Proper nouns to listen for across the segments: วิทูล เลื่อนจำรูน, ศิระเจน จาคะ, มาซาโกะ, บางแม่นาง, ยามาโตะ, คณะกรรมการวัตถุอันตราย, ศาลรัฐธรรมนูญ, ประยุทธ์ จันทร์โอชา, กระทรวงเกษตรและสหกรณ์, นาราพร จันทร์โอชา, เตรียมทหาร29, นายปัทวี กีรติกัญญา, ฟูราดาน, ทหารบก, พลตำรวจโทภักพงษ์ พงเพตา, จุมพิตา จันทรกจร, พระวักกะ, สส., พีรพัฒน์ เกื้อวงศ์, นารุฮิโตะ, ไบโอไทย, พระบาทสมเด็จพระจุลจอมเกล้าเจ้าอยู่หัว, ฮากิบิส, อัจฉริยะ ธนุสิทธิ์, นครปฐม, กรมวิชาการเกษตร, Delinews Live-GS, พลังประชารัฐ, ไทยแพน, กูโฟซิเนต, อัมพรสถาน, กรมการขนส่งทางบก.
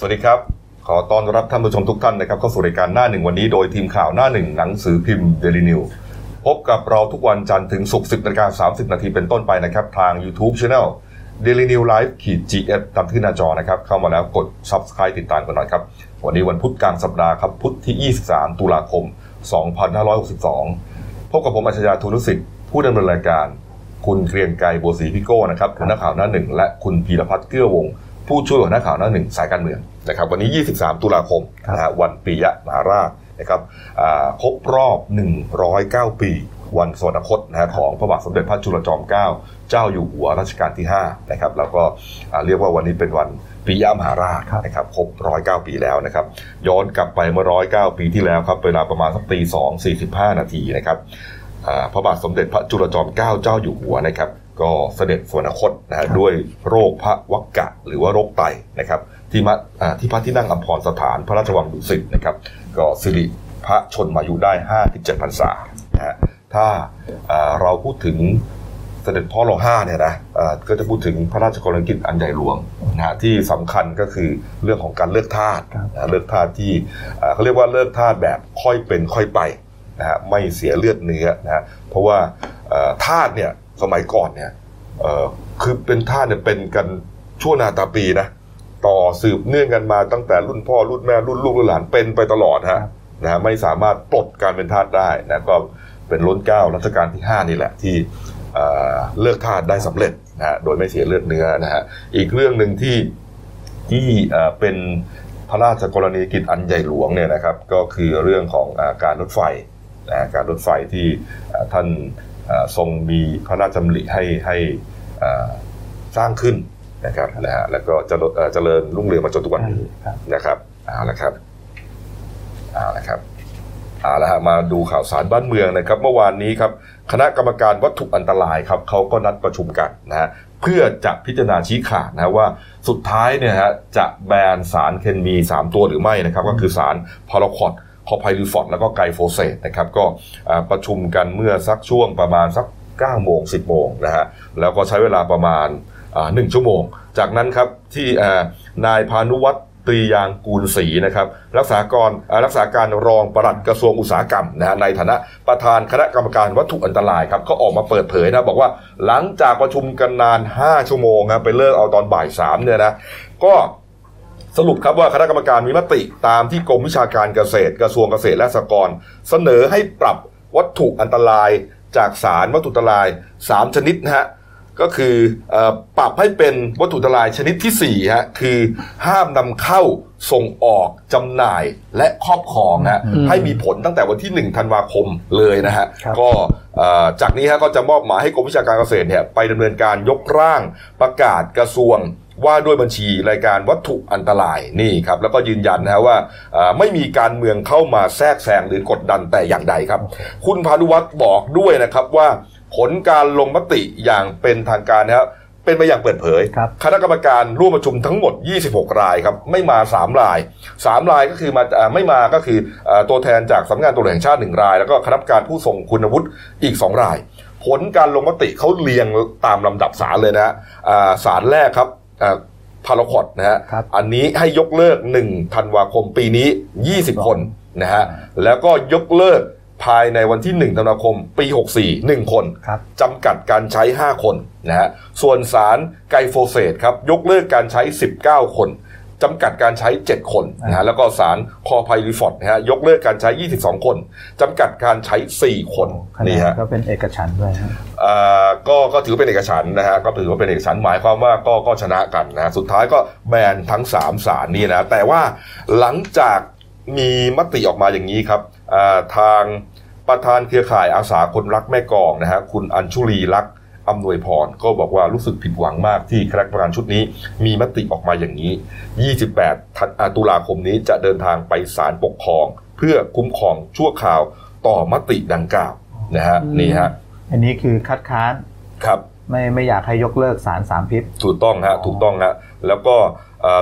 สวัสดีครับขอต้อนรับท่านผู้ชมทุกท่านนะครับเข้าสู่รายการหน้าหนึ่งวันนี้โดยทีมข่าวหน้าหนึ่งหนังสือพิมพ์ Delinews พบกับเราทุกวันจันทร์ถึงศุกร์ 10:30 น.เป็นต้นไปนะครับทาง YouTube Channel Delinews Live-GS ตามที่หน้าจอนะครับเข้ามาแล้วกด Subscribe ติดตามกันหน่อยครับวันนี้วันพุธกลางสัปดาห์ครับพุธที่23 ตุลาคม 2562พบกับผมอัจฉริยะ ธนุสิทธิ์ผู้ดำเนินรายการคุณเกรียงไกร บัวศรีพิโก้นะครับหัวหน้าข่าวหน้าหนึ่งและคุณพีรพัฒน์ เกื้อวงศ์ผู้ช่วยหัวหน้าข่าวหน้าหนึ่งสายการเมืองนะครับวันนี้23 ตุลาคมนะฮะวันปิยะมหาราชนะครับครบรอบ109 ปีวันสวรรคตนะฮะของพระบาทสมเด็จพระจุลจอมเกล้าเจ้าอยู่หัวรัชกาลที่5นะครับแล้วก็เรียกว่าวันนี้เป็นวันปิยะมหาราชนะครับครบ109 ปีแล้วนะครับย้อนกลับไปเมื่อ109 ปีที่แล้วครับเวลาประมาณสัก 02:45 น.นะครับพระบาทสมเด็จพระจุลจอมเกล้าเจ้าอยู่หัวนะครับก็เสด็จสวรรคตนะฮะด้วยโรคพระวักกะหรือว่าโรคไตนะครับที่พระที่นั่งอัมพรสถานพระราชวังดุสิตนะครับก็สิริพระชนมายุได้57 พรรษานะฮะถ้าเราพูดถึงเสด็จพ่อรอ5เนี่ยนะก็จะพูดถึงพระราชกรณียกิจอันใหญ่หลวงนะฮะที่สำคัญก็คือเรื่องของการเลือกทาสเลือกทาสที่เขาเรียกว่าเลือกทาสแบบค่อยเป็นค่อยไปนะฮะไม่เสียเลือดเนื้อนะฮะเพราะว่าทาสเนี่ยสมัยก่อนเนี่ยคือเป็นทาสเนี่ยเป็นกันชั่วนาตาปีนะต่อสืบเนื่องกันมาตั้งแต่รุ่นพ่อรุ่นแม่รุ่นลูกรุ่นหลานเป็นไปตลอดฮะนะฮะไม่สามารถปลดการเป็นทาสได้นะก็เป็นล้นเกล้ารัชกาลที่5นี่แหละที่เลิกทาสได้สำเร็จนะฮะโดยไม่เสียเลือดเนื้อนะฮะอีกเรื่องหนึ่งที่เป็นพระราชกรณียกิจอันใหญ่หลวงเนี่ยนะครับก็คือเรื่องของการรถไฟนะการรถไฟที่ท่านทรงมีพระราชดำริให้สร้างขึ้นนะครับนะฮะแล้วก็เจริญรุ่งเรืองมาจนทุกวันนี้นะครับเอาละครับมาดูข่าวสารบ้านเมืองนะครับเมื่อวานนี้ครับคณะกรรมการวัตถุอันตรายครับเขาก็นัดประชุมกันนะฮะเพื่อจะพิจารณาชี้ขาดนะว่าสุดท้ายเนี่ยฮะจะแบนสารเคมี3 ตัวหรือไม่นะครับก็คือสารพาราควอดพอไพลิฟอดแล้วก็ไกลโฟเซตนะครับก็ประชุมกันเมื่อสักช่วงประมาณสัก 9 โมง 10 โมงนะฮะแล้วก็ใช้เวลาประมาณ1 ชั่วโมงจากนั้นครับที่นายพานุวัฒน์ตรียางกูลศรีนะครับรักษาการรองปลัดกระทรวงอุตสาหกรรมนะฮะในฐานะประธานคณะกรรมการวัตถุอันตรายครับก็ออกมาเปิดเผยนะบอกว่าหลังจากประชุมกันนาน5 ชั่วโมงนะไปเลิกเอาตอนบ่าย 3เนี่ยนะก็สรุปครับว่าคณะกรรมการมีมติตามที่กรมวิชาการเกษตรกระทรวงเกษตรและสหกรณ์เสนอให้ปรับวัตถุอันตรายจากสารวัตถุอันตราย3 ชนิดนะฮะก็คือปรับให้เป็นวัตถุอันตรายชนิดที่4ฮะคือห้ามนำเข้าส่งออกจำหน่ายและครอบครองฮะให้มีผลตั้งแต่วันที่1 ธันวาคมเลยนะฮะก็จากนี้ฮะก็จะมอบหมายให้กรมวิชาการเกษตรเนี่ยไปดำเนินการยกร่างประกาศกระทรวงว่าด้วยบัญชีรายการวัตถุอันตรายนี่ครับแล้วก็ยืนยันนะว่าไม่มีการเมืองเข้ามาแทรกแซงหรือกดดันแต่อย่างใดครับคุณพานุวัฒน์บอกด้วยนะครับว่าผลการลงมติอย่างเป็นทางการนะครับเป็นไปอย่างเปิดเผยคณะกรรมการร่วมประชุมทั้งหมด26 รายครับไม่มา3 รายก็คือมาไม่มาก็คือตัวแทนจากสำนักงานตำรวจแห่งชาติ1 รายแล้วก็คณะกรรมการผู้ทรงคุณวุฒิอีก2 รายผลการลงมติเขาเรียงตามลำดับสารเลยนะสารแรกครับพาราควอดนะฮะอันนี้ให้ยกเลิก1 ธันวาคมปีนี้20 คนนะฮะแล้วก็ยกเลิกภายในวันที่1 ธันวาคมปี64 1 คนจำกัดการใช้5 คนนะฮะส่วนสารไกลโฟเสตครับยกเลิกการใช้19 คนจำกัดการใช้7 คนนะฮะแล้วก็สารคอไพลิฟอดนะฮะยกเลิกการใช้22 คนจำกัดการใช้4 คนนี่ฮะก็เป็นเอกฉันท์ด้วยก็ถือเป็นเอกฉันท์นะฮะก็ถือว่าเป็นเอกฉันท์หมายความว่าก็ชนะกันนะสุดท้ายก็แบนทั้ง3 สารนี่นะแต่ว่าหลังจากมีมติออกมาอย่างนี้ครับทางประธานเครือข่ายอาสาคนรักแม่กลองนะฮะคุณอัญชุลีรักอำนวยพรก็บอกว่ารู้สึกผิดหวังมากที่คณะกรรมการชุดนี้มีมติออกมาอย่างนี้28 ตุลาคมนี้จะเดินทางไปศาลปกครองเพื่อคุ้มครองชั่วคราวต่อมติดังกล่าวนะฮะนี่ฮะอันนี้คือคัดค้านครับไม่อยากให้ยกเลิกสาร3 พิษถูกต้องฮะแล้วก็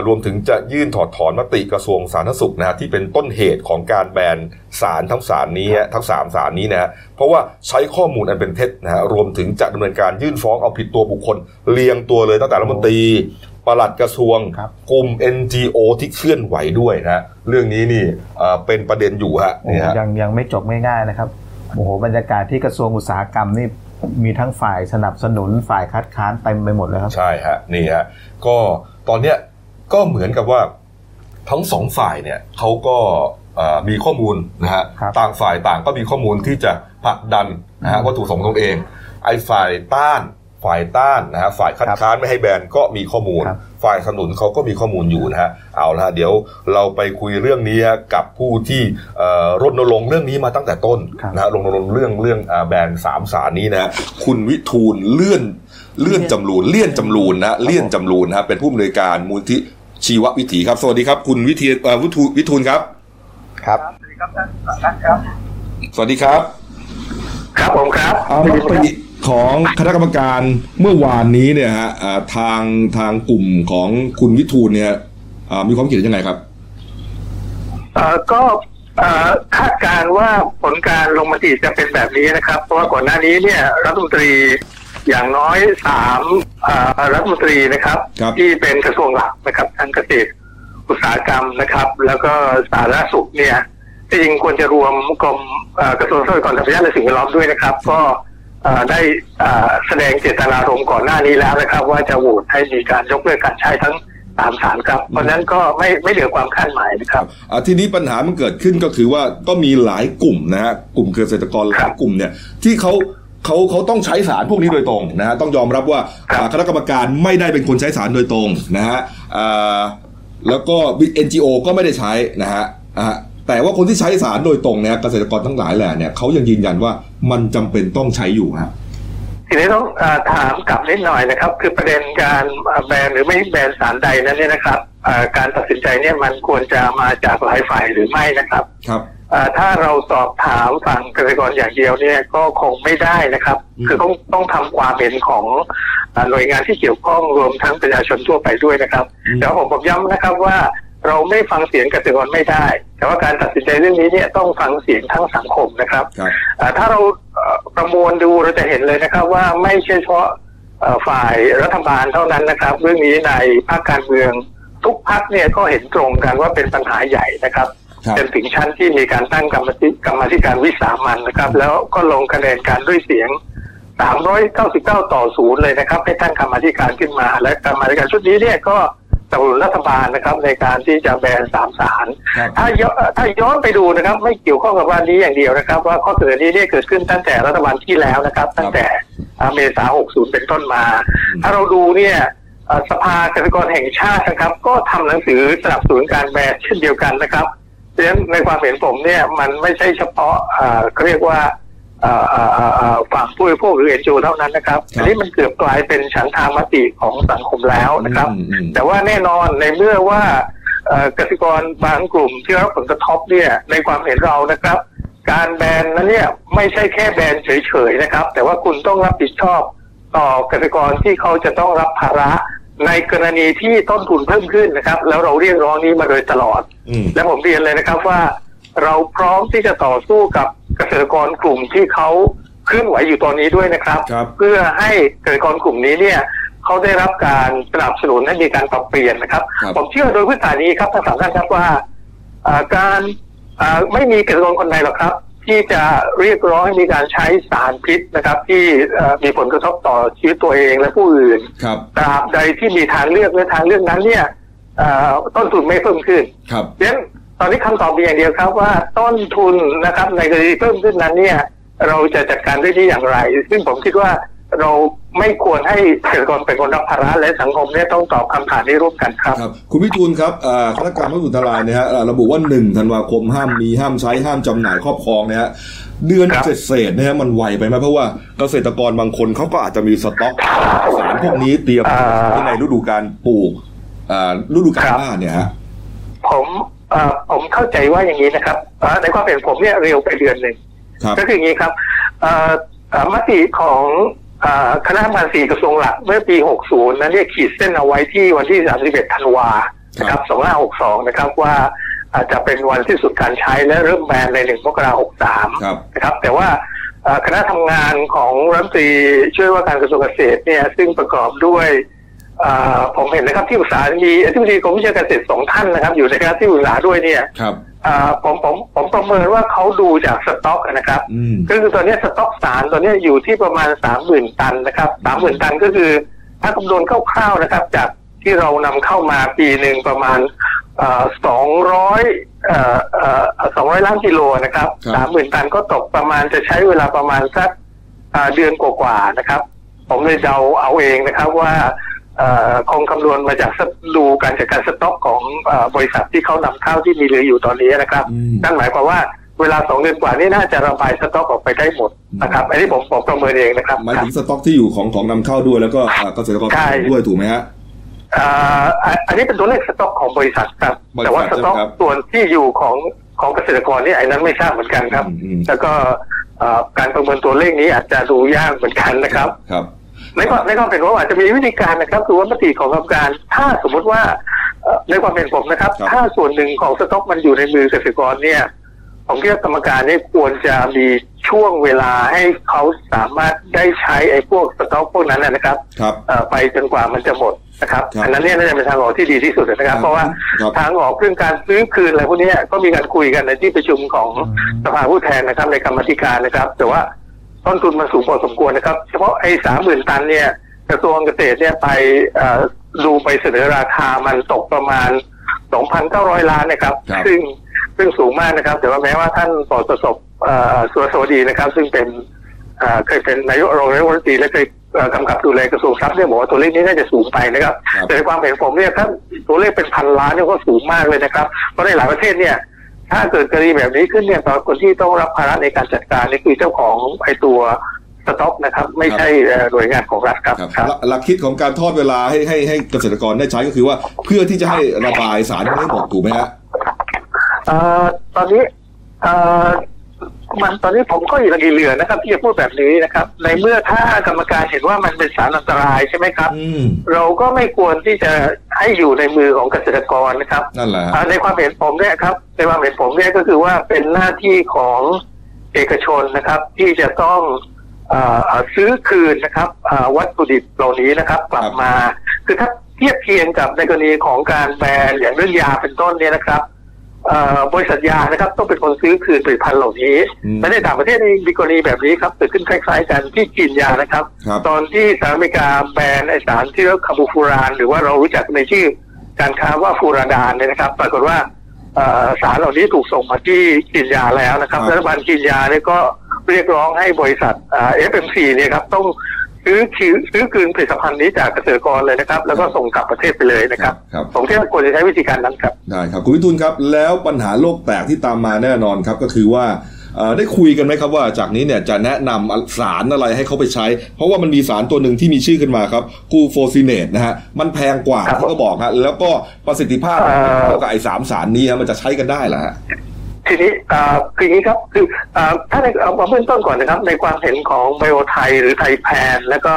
รวมถึงจะยื่นถอดถอนมติกระทรวงสาธารณสุขนะฮะที่เป็นต้นเหตุของการแบนสารทั้ง 3 สารนี้นะฮะเพราะว่าใช้ข้อมูลอันเป็นเท็จนะฮะรวมถึงจะดำเนินการยื่นฟ้องเอาผิดตัวบุคคลเรียงตัวเลยตั้งแต่รัฐมนตรี ปลัดกระทรวงกลุ่ม NGO ที่เคลื่อนไหวด้วยนะเรื่องนี้นี่เป็นประเด็นอยู่ฮะนี่ฮะยังไม่จบง่ายๆนะครับโอ้โหบรรยากาศที่กระทรวงอุตสาหกรรมนี่มีทั้งฝ่ายสนับสนุนฝ่ายคัดค้านเต็มไปหมดเลยครับใช่ฮะนี่ฮะก็ตอนเนี้ยก็เหมือนกับว่าทั้งสองฝ่ายเนี่ยเขาก็มีข้อมูลนะฮะต่างฝ่ายต่างก็มีข้อมูลที่จะผลักดันนะฮะวัตถุประสงค์ตนเองไอ้ฝ่ายต้านนะฮะฝ่ายคัดค้านไม่ให้แบนก็มีข้อมูลฝ่ายสนับสนุนเขาก็มีข้อมูลอยู่นะฮะเอาละเดี๋ยวเราไปคุยเรื่องนี้กับผู้ที่รณรงค์เรื่องนี้มาตั้งแต่ต้นนะฮะรณรงค์เรื่องแบน3สารนี้นะฮะคุณวิทูลเลื่อนจำรูนนะฮะเป็นผู้อำนวยการมูลที่ชีววิถีครับสวัสดีครับคุณวิทูลครับครับสวัสดีครับท่านครับสวัสดีครับครับผมครับของคณะกรรมการเมื่อวานนี้เนี่ยฮะทางกลุ่มของคุณวิทูลเนี่ยมีความคิดเห็นยังไงครับก็คาดการณ์ว่าผลการลงมติจะเป็นแบบนี้นะครับเพราะว่าก่อนหน้านี้เนี่ยรัฐมนตรีอย่างน้อย3รัฐมนตรีนะครับที่เป็นกระทรวงหลักนะครับทั้งเกษตรอุตสาหกรรมนะครับแล้วก็สาธารณสุขเนี่ยจริงควรจะรวมกรมกระทรวงทรัพยากรธรรมชาติและสิ่งแวดล้อมด้วยนะครับก็ได้แสดงเจตนารมณ์ก่อนหน้านี้แล้วนะครับว่าจะโหวตให้มีการยกเลิกการใช้ทั้ง3ศาลครับเพราะฉะนั้นก็ไม่เหลือความคาดหมายนะครับทีนี้ปัญหามันเกิดขึ้นก็คือว่าก็มีหลายกลุ่มนะฮะกลุ่มเกษตรกรหลายกลุ่มเนี่ยที่เขาต้องใช้สารพวกนี้โดยตรงนะฮะต้องยอมรับว่าคณะกรรมการไม่ได้เป็นคนใช้สารโดยตรงนะฮะแล้วก็ NGO ก็ไม่ได้ใช้นะฮะแต่ว่าคนที่ใช้สารโดยตรงเนี่ยเกษตรกรทั้งหลายแหล่เนี่ยเขายังยืนยันว่ามันจำเป็นต้องใช้อยู่ฮะทีนี้ต้องถามกลับนิดหน่อยนะครับคือประเด็นการแบนหรือไม่แบนสารใดนั้นเนี่ยนะครับการตัดสินใจเนี่ยมันควรจะมาจากหลายฝ่ายหรือไม่นะครับครับถ้าเราสอบถามฝั่งเกษตรกรอย่างเดียวเนี่ยก็คงไม่ได้นะครับคือต้องทำความเห็นของหน่วยงานที่เกี่ยวข้องรวมทั้งประชาชนทั่วไปด้วยนะครับแล้วผมย้ำนะครับว่าเราไม่ฟังเสียงเกษตรกรไม่ได้แต่ว่าการตัดสินใจเรื่องนี้เนี่ยต้องฟังเสียงทั้งสังคมนะครับถ้าเราประมวลดูเราจะเห็นเลยนะครับว่าไม่ใช่เฉพาะฝ่ายรัฐบาลเท่านั้นนะครับเรื่องนี้ในภาคการเมืองทุกพรรคเนี่ยก็เห็นตรงกันว่าเป็นปัญหาใหญ่นะครับจนถึงชั้นที่มีการตั้งกรรมธิการวิสามัญนะครับแล้วก็ลงคะแนนการด้วยเสียง399ต่อ0เลยนะครับให้ตั้งกรรมธิการขึ้นมาและกรรมธิการชุดนี้เนี่ยก็สนับสนุนรัฐบาลนะครับในการที่จะแบน3ศาลถ้าย้อนไปดูนะครับไม่เกี่ยวข้องกับวันนี้อย่างเดียวนะครับว่าข้อเสนอนี้เนี่ยเกิดขึ้นตั้งแต่รัฐบาลที่แล้วนะครับตั้งแต่เมษายน60เป็นต้นมาถ้าเราดูเนี่ยสภาเกษตรกรแห่งชาตินะครับก็ทำหนังสือสนับสนุนการแบนเช่นเดียวกันนะครับดังนั้นในความเห็นผมเนี่ยมันไม่ใช่เฉพาะเขาเรียกว่าฝั่งผู้บริโภคหรือเอ็นจีโอเท่านั้นนะครับอันนี้มันเกือบกลายเป็นฉันทามติของสังคมแล้วนะครับแต่ว่าแน่นอนในเมื่อว่าเกษตรกรบางกลุ่มที่รับผลกระทบเนี่ยในความเห็นเรานะครับการแบนนั้นเนี่ยไม่ใช่แค่แบนเฉยๆนะครับแต่ว่าคุณต้องรับผิดชอบต่อเกษตรกรที่เขาจะต้องรับภาระในกรณีที่ต้นทุนเพิ่มขึ้นนะครับแล้วเราเรียกร้องนี้มาโดยตลอดและผมเรียนเลยนะครับว่าเราพร้อมที่จะต่อสู้กับเกษตรกรกลุ่มที่เขาเคลื่อนไหวอยู่ตอนนี้ด้วยนะครับเพื่อให้เกษตรกรกลุ่มนี้เนี่ยเขาได้รับการสนับสนุนและมีการปรับเปลี่ยนนะครับผมเชื่อโดยพื้นฐานนี้ครับท่านสามท่านครับว่าการไม่มีเกษตรกรคนใดหรอกครับที่จะเรียกร้องให้มีการใช้สารพิษนะครับที่มีผลกระทบต่อชีวิตตัวเองและผู้อื่นตราบใดที่มีทางเลือกและทางเลือกนั้นเนี่ยต้นทุนไม่เพิ่มขึ้นดังนั้นตอนนี้คำตอบมีอย่างเดียวครับว่าต้นทุนนะครับในกรณีเพิ่มขึ้นนั้นเนี่ยเราจะจัดการด้วยที่อย่างไรซึ่งผมคิดว่าเราไม่ควรให้เกษตรกรเป็นคนรับภาระและสังคมเนี่ยต้องตอบคำถามนี้ร่วมกันครับคุณวิทูลครับคณะกรรมการวัตถุอันตรายเนี่ยฮะระบุว่า1ธันวาคมห้ามมีห้ามใช้ห้ามจำหน่ายครอบครองเนี่ยฮะเดือนเศษนะฮะมันไวไปไหมเพราะว่าเกษตรกรบางคนเขาก็อาจจะมีสต็อกสารพวกนี้เตรียมในฤดูการปลูกฤดูกาลหน้าเนี่ยฮะผมเข้าใจว่าอย่างนี้นะครับในความเห็นผมเนี่ยเร็วไปเดือนหนึ่งก็คืออย่างนี้ครับมติของคณะกรรมการ4กระทรวงหลักเมื่อปี60นั้นเนี่ยขีดเส้นเอาไว้ที่วันที่31ธันวานะครับ2562นะครับว่าอาจจะเป็นวันที่สุดการใช้และเริ่มแบนใน1มกราคม63นะครับแต่ว่าคณะทำงานของรัฐมนตรีช่วยว่าการกระทรวงเกษตรเนี่ยซึ่งประกอบด้วย ผมเห็นนะครับที่ปรึกษามีอธิบดีกรมวิชาการเกษตร2ท่านนะครับอยู่ในคณะที่ปรึกษาด้วยเนี่ยครับผมประเมินว่าเขาดูจากสต็อกนะครับก็คือตอนนี้สต็อกสารตอนนี้อยู่ที่ประมาณ 30,000 ตันนะครับ 30,000 ตันก็คือถ้าคำนวณคร่าวๆนะครับจากที่เรานำเข้ามาปีนึงประมาณ200ล้านกิโลนะครับ 30,000 ตันก็ตกประมาณจะใช้เวลาประมาณสักเดือนกว่าๆนะครับผมเลยเดาเอาเองนะครับว่าคงคำนวณมาจากดูการจัดการสต็อกของบริษัทที่เขานำเข้าที่มีเหลืออยู่ตอนนี้นะครับนั่นหมายความว่าเวลา2เดือนกว่านี้น่าจะระบายสต็อกออกไปได้หมดนะครับอันนี้ผมประเมินเองนะครับหมายถึงสต็อกที่อยู่ของนำเข้าด้วยแล้วก็เกษตรกรด้วยถูกไหมฮะอันนี้เป็นตัวเลขสต็อกของบริษัทครับแต่ว่าสต็อกส่วนที่อยู่ของเกษตรกรนี่ไอ้นั้นไม่ทราบเหมือนกันครับแล้วก็การประเมินตัวเลขนี้อาจจะดูยากเหมือนกันนะครับในความเป็นผมอาจจะมีวิธีการนะครับคือว่ามติของกรรมการถ้าสมมติว่าในความเป็นผมนะครับถ้าส่วนหนึ่งของสต็อกมันอยู่ในมือเกษตรกรเนี่ยผมคิดว่ากรรมการนี่ควรจะมีช่วงเวลาให้เขาสามารถได้ใช้ไอ้พวกสต็อกพวกนั้นนะครับไปจนกว่ามันจะหมดนะครับอันนั้นเนี่ยน่าจะเป็นทางออกที่ดีที่สุดนะครับเพราะว่าทางออกเรื่องการซื้อคืนอะไรพวกนี้ก็มีการคุยกันในที่ประชุมของสภาผู้แทนนะครับในกรรมธิการนะครับแต่ว่าต้นทุนมันสูงพอสมควรนะครับเฉพาะไอ้ 30,000 ตันเนี่ยกระทรวงเกษตรเนี่ยไปดูไปเสนอราคามันตกประมาณ 2,900 ล้านนะครับซึ่งสูงมากนะครับแต่ว่าแม้ว่าท่านปสส.สุรสวดีนะครับซึ่งเป็นเคยเป็นนายกรัฐมนตรีและเคยกำกับดูแลกระทรวงทรัพย์เนี่ยบอกว่าตัวเลขนี้น่าจะสูงไปนะครับแต่ในความเห็นผมเนี่ยถ้าตัวเลขเป็นพันล้านเนี่ยก็สูงมากเลยนะครับเพราะในหลายประเทศเนี่ยถ้าเกิดกรณีแบบนี้ขึ้นเนี่ยต่อคนที่ต้องรับภาระในการจัดการนี่คือเจ้าของไอ้ตัวสต็อกนะครับไม่ใช่หน่วยงานของรัฐครับหลักคิดของการทอดเวลาให้เกษตรกรได้ใช้ก็คือว่าเพื่อที่จะให้ระบายสารไม่หมดถูกไหมฮะตอนนี้มันตอนนี้ผมก็อยู่ระดับเหลือนะครับที่จะพูดแบบนี้นะครับในเมื่อถ้ากรรมการเห็นว่ามันเป็นสารอันตรายใช่ไหมครับเราก็ไม่ควรที่จะให้อยู่ในมือของเกษตรกรนะครับนั่นแหละในความเห็นผมเนี่ยครับในความเห็นผมเนี่ยก็คือว่าเป็นหน้าที่ของเอกชนนะครับที่จะต้องซื้อคืนนะครับวัตถุดิบเหล่านี้นะครับกลับมาคือถ้าเทียบเคียงกับในกรณีของการแบนอย่างเรื่องยาเป็นต้นเนี่ยนะครับบริษัทยานะครับต้องเป็นคนซื้อคืนผลิตภัณฑ์เหล่านี้และในต่างประเทศมีกรณีแบบนี้ครับเกิดขึ้นคล้ายๆกันที่จีนยานะครับตอนที่สหรัฐอเมริกาแบนไอสารที่เรียกคาบูฟูรานหรือว่าเรารู้จักในชื่อการค้าว่าฟูราดานเนี่ยนะครับปรากฏว่าสารเหล่านี้ถูกส่งมาที่จีนยาแล้วนะครับรัฐบาลจีนยาเนี่ยก็เรียกร้องให้บริษัท FMC เนี่ยครับต้องซื้อคืนผลิตภัณฑ์นี้จากเกษตรกรเลยนะครับแล้วก็ส่งกลับประเทศไปเลยนะครับผมคิดว่าควรจะใช้วิธีการนั้นครับได้ครับคุณวิทูลครับแล้วปัญหาโลกแตกที่ตามมาแน่นอนครับก็คือว่าได้คุยกันไหมครับว่าจากนี้เนี่ยจะแนะนำสารอะไรให้เขาไปใช้เพราะว่ามันมีสารตัวหนึ่งที่มีชื่อขึ้นมาครับกูโฟซิเนตนะฮะมันแพงกว่าเขาก็บอกฮะแล้วก็ประสิทธิภาพกับไอ้3สารนี้มันจะใช้กันได้เหรอฮะทีนี้คืออย่างนี้ครับคือถ้าเอาเบื้องต้นก่อนนะครับในความเห็นของไบโอไทยหรือไทยแพนแล้วก็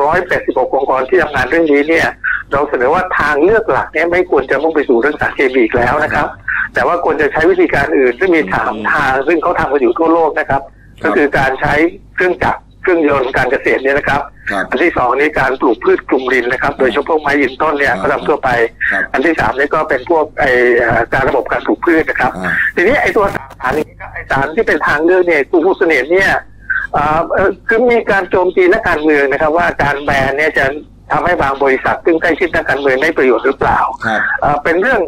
686องค์กรที่ทำงานเรื่องนี้เนี่ยเราเสนอว่าทางเลือกหลักเนี่ยไม่ควรจะมุ่งไปสู่เรื่องสารเคมีอีกแล้วนะครับแต่ว่าควรจะใช้วิธีการอื่นซึ่งมี3ทางซึ่งเขาทำกันอยู่ทั่วโลกนะครับก็คือการใช้เครื่องจักรเครื่องยนต์การเกษตรเนี่ยนะครับอันที่2นี่การปลูกพืชกลุ่มดินนะครับโดยเฉพาะไม้ยืนต้นเนี่ยก็ทำทั่วไปอันที่3นี่ก็เป็นพวกไอ้การระบบการปลูกพืชนะครับทีนี้ไอ้ตัวสารนี้ไอ้สารที่เป็นทางเลือกเนี่ยกูฟูสเนตเนี่ยคือมีการโจมตีและการเมืองนะครับว่าการแบนเนี่ยจะทำให้บางบริษัทซึ่งใกล้ชิดทางการเมืองได้ประโยชน์หรือเปล่าเป็นเรื่อง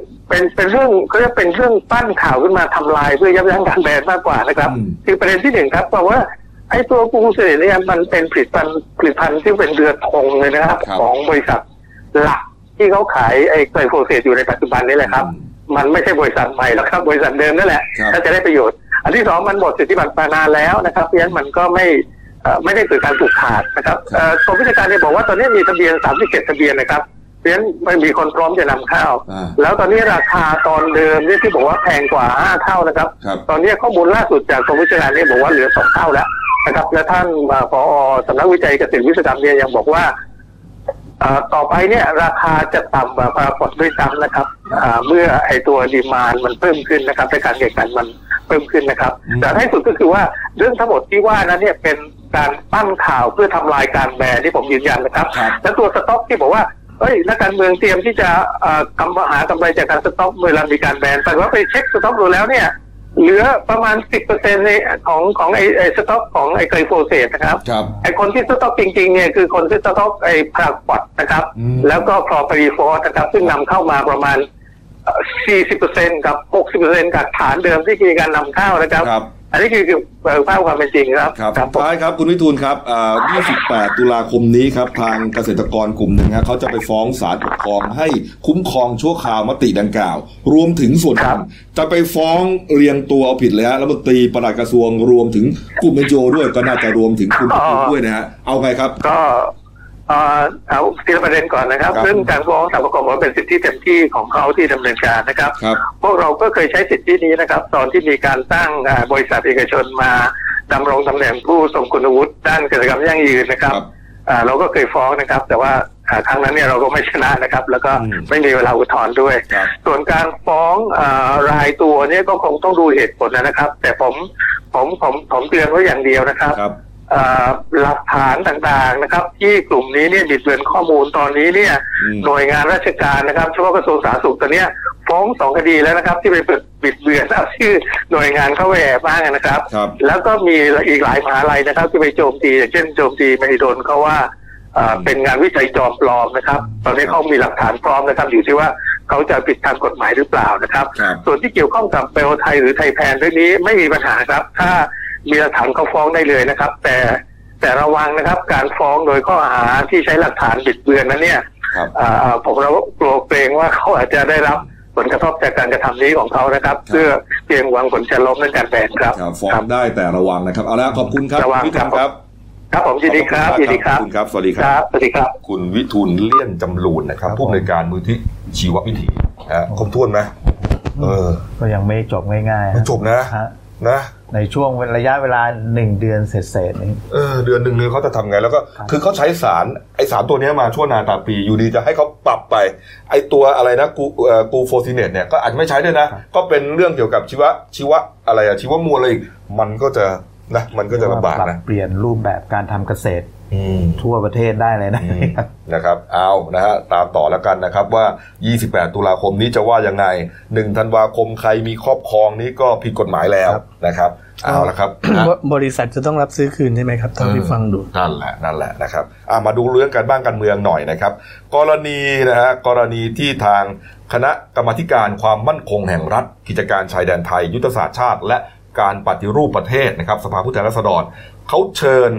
ก็จะเป็นเรื่องปั้นข่าวขึ้นมาทำลายเพื่อยับยั้งการแบนมากกว่านะครับคือประเด็นที่1ครับเพราะว่าไอ้ตัวกูเสร็จเนี่ยมันเป็นผลิตภัณฑ์ที่เป็นเรือธงเลยนะครับของบริษัทหลักที่เขาขายไอ้ไกลโฟเสตอยู่ในปัจจุบันนี้แหละครับมันไม่ใช่บริษัทใหม่แล้วครับบริษัทเดิมนั่นแหละถ้าจะได้ประโยชน์อันที่2มันหมดสิทธิบัตรมานานแล้วนะครับเพราะฉะนั้นมันก็ไม่ได้เกิดการผูกขาดนะครับกรมวิชาการเนี่ยบอกว่าตอนนี้มีทะเบียน37ทะเบียนนะครับเพราะฉะนั้นไม่มีคนพร้อมจะนำเข้าแล้วตอนนี้ราคาตอนเดิมที่บอกว่าแพงกว่า5เท่านะครับตอนนี้ข้อมูลล่าสุดจากกรมวิชาการเนี่ยบอกว่าเหลือ2เท่าแล้วนะครับและท่านผอ.สำนักวิจัยเกษตรวิศวกรรมเนี่ยยังบอกว่าต่อไปเนี่ยราคาจะต่ำกว่าปรากฏด้วยซ้ำนะครับเมื่อไอตัวดีมานด์มันเพิ่มขึ้นนะครับในการแข่งขันมันเพิ่มขึ้นนะครับแต่ท้ายสุดก็คือว่าเรื่องทั้งหมดที่ว่านั้นเนี่ยเป็นการปั้นข่าวเพื่อทำลายการแบนที่ผมยืนยันนะครับและตัวสต็อกที่บอกว่า นักการเมืองเตรียมที่จะหากำไรจากการสต็อกเวลามีการแบนแต่ว่าไปเช็คสต็อกดูแล้วเนี่ยเหลือประมาณ 10% ในของไอ้สต็อกของไอ้ไกลโฟเซตนะครับไอ้คนที่สต็อกจริงๆเนี่ยคือคนที่สต็อกไอ้พาราควอดนะครับแล้วก็คลอปรีฟอสนะครับซึ่งนำเข้ามาประมาณ 40% กับ 60% จากฐานเดิมที่มีการนำเข้านะครับอันนี้คือภาพความเป็นจริงครับครับท้ายครับคุณวิทูลครับ28ตุลาคมนี้ครับทางเกษตรกรกลุ่มหนึ่งครับเขาจะไปฟ้องศาลปกครองให้คุ้มครองชั่วคราวมติดังกล่าวรวมถึงส่วนจะไปฟ้องเรียงตัวเอาผิดเลยฮะรัฐมนตรีปลัดกระทรวงรวมถึงกลุ่มเอโจด้วยก็น่าจะรวมถึงกลุ่มอื่นด้วยนะฮะเอาไงครับก็เอาทีละประเด็นก่อนนะครับเรื่องการฟ้องศาลปกครองว่าเป็นสิทธิเต็มที่ของเขาที่ดำเนินการนะครับพวกเราก็เคยใช้สิทธินี้นะครับตอนที่มีการตั้งบริษัทเอกชนมาดำรงตำแหน่งผู้ทรงคุณวุฒิด้านเกษตรกรรมยั่งยืนนะครับเราก็เคยฟ้องนะครับแต่ว่าครั้งนั้นเนี่ยเราก็ไม่ชนะนะครับแล้วก็ไม่มีเวลาอุทธรณ์ด้วยส่วนการฟ้องรายตัวเนี่ยก็คงต้องดูเหตุผลนะครับแต่ผมเตือนไว้อย่างเดียวนะครับหลักฐานต่างๆนะครับที่กลุ่มนี้เนี่ยบิดเบือนข้อมูลตอนนี้เนี่ยหน่วยงานราชการนะครับเฉพาะกระทรวงสาธารณสุขตอนนี้ฟ้อง2 คดีแล้วนะครับที่ไปบิดเบือนเอาชื่อหน่วยงานเข้าไปแอบอ้างนะครับแล้วก็มีอีกหลายมหาลัยนะครับที่ไปโจมตีเช่นโจมตีมหิดลเขาว่าเป็นงานวิจัยจอมปลอมนะครับตอนนี้เขามีหลักฐานพร้อมนะครับอยู่ที่ว่าเขาจะผิดทางกฎหมายหรือเปล่านะครับส่วนที่เกี่ยวข้องกับเปโอไทยหรือไทยแพนเรื่องนี้ไม่มีปัญหาครับถ้ามีหลักฐานเขาฟ้องได้เลยนะครับแต่ระวังนะครับการฟ้องโดยข้อหาที่ใช้หลักฐานบิดเบือนนั้นเนี่ยผมกลัวเกรงว่าเขาอาจจะได้รับผลกระทบจากการกระทำนี้ของเขานะครับเพื่อเพียงหวังผลจะล้มเรื่องการแบนครับฟ้องได้แต่ระวังนะครับเอาละขอบคุณครับวิทูลครับครับผมยินดีครับยินดีครับคุณครับสวัสดีครับสวัสดีครับคุณวิทูลเลี่ยนจำรูนนะครับผู้อำนวยการมูลนิธิชีววิถีครบถ้วนไหมก็ยังไม่จบง่ายๆไม่จบนะในช่วงระยะเวลา1เดือนเสร็จๆนี่เดือนนึงเลยเขาจะทำไงแล้วก็คือเขาใช้สารไอ้สารตัวนี้มาชั่วนานตามปีอยู่ดีจะให้เขาปรับไปไอ้ตัวอะไรนะกูโฟซิเนตเนี่ยก็อาจไม่ใช้ด้วยนะก็เป็นเรื่องเกี่ยวกับชีวอะไรอะชีวมวลอะไรมันก็จะนะมันก็จะลำบากนะเปลี่ยนรูปแบบการทำเกษตรทั่วประเทศได้เลยนะครับเอานะฮะตามต่อแล้วกันนะครับว่า28ตุลาคมนี้จะว่ายังไง1ธันวาคมใครมีครอบครองนี้ก็ผิดกฎหมายแล้วนะครับเอาละครับบริษัทจะต้องรับซื้อคืนใช่ไหมครับตอนที่ฟังดูนั่นแหละนะครับมาดูเรื่องการบ้านการเมืองหน่อยนะครับกรณีที่ทางคณะกรรมาธิการความมั่นคงแห่งรัฐกิจการชายแดนไทยยุทธศาสตร์ชาติและการปฏิรูปประเทศนะครับสภาผู้แทนราษฎรเขาเชิญ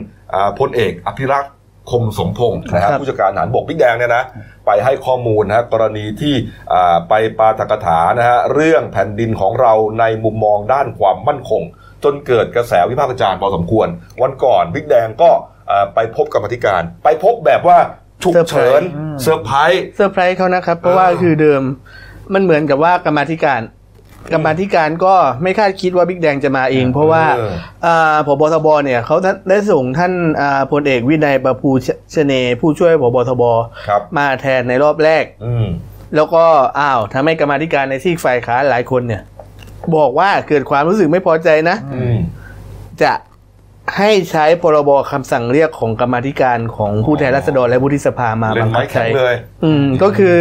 พลเอกอภิรักษ์คมสมพงศ์นะครับผู้จัดการทหารบกบิ๊กแดงเนี่ยนะไปให้ข้อมูลนะกรณีที่ไปปาฐกถานะฮะเรื่องแผ่นดินของเราในมุมมองด้านความมั่นคงจนเกิดกระแสวิพากษ์วิจารณ์พอสมควรวันก่อนบิ๊กแดงก็ไปพบกรรมาธิการไปพบแบบว่าฉุกเฉินเซอร์ไพรส์เขานะครับเพราะว่าคือเดิมมันเหมือนกับว่ากรรมาธิการก็ไม่คาดคิดว่าบิ๊กแดงจะมาเองเพราะว่าผบ.ทบ.เนี่ยเขาได้ส่งท่านพลเอกวินัยประภูชเนย์ผู้ช่วยผบ.ทบ.มาแทนในรอบแรกแล้วก็ทำให้กรรมาธิการในซีกฝ่ายค้านหลายคนเนี่ยบอกว่าเกิดความรู้สึกไม่พอใจนะจะให้ใช้พรบ.คำสั่งเรียกของกรรมาธิการของผู้แทนราษฎรและวุฒิสภามาบังคับใช้ก็คือ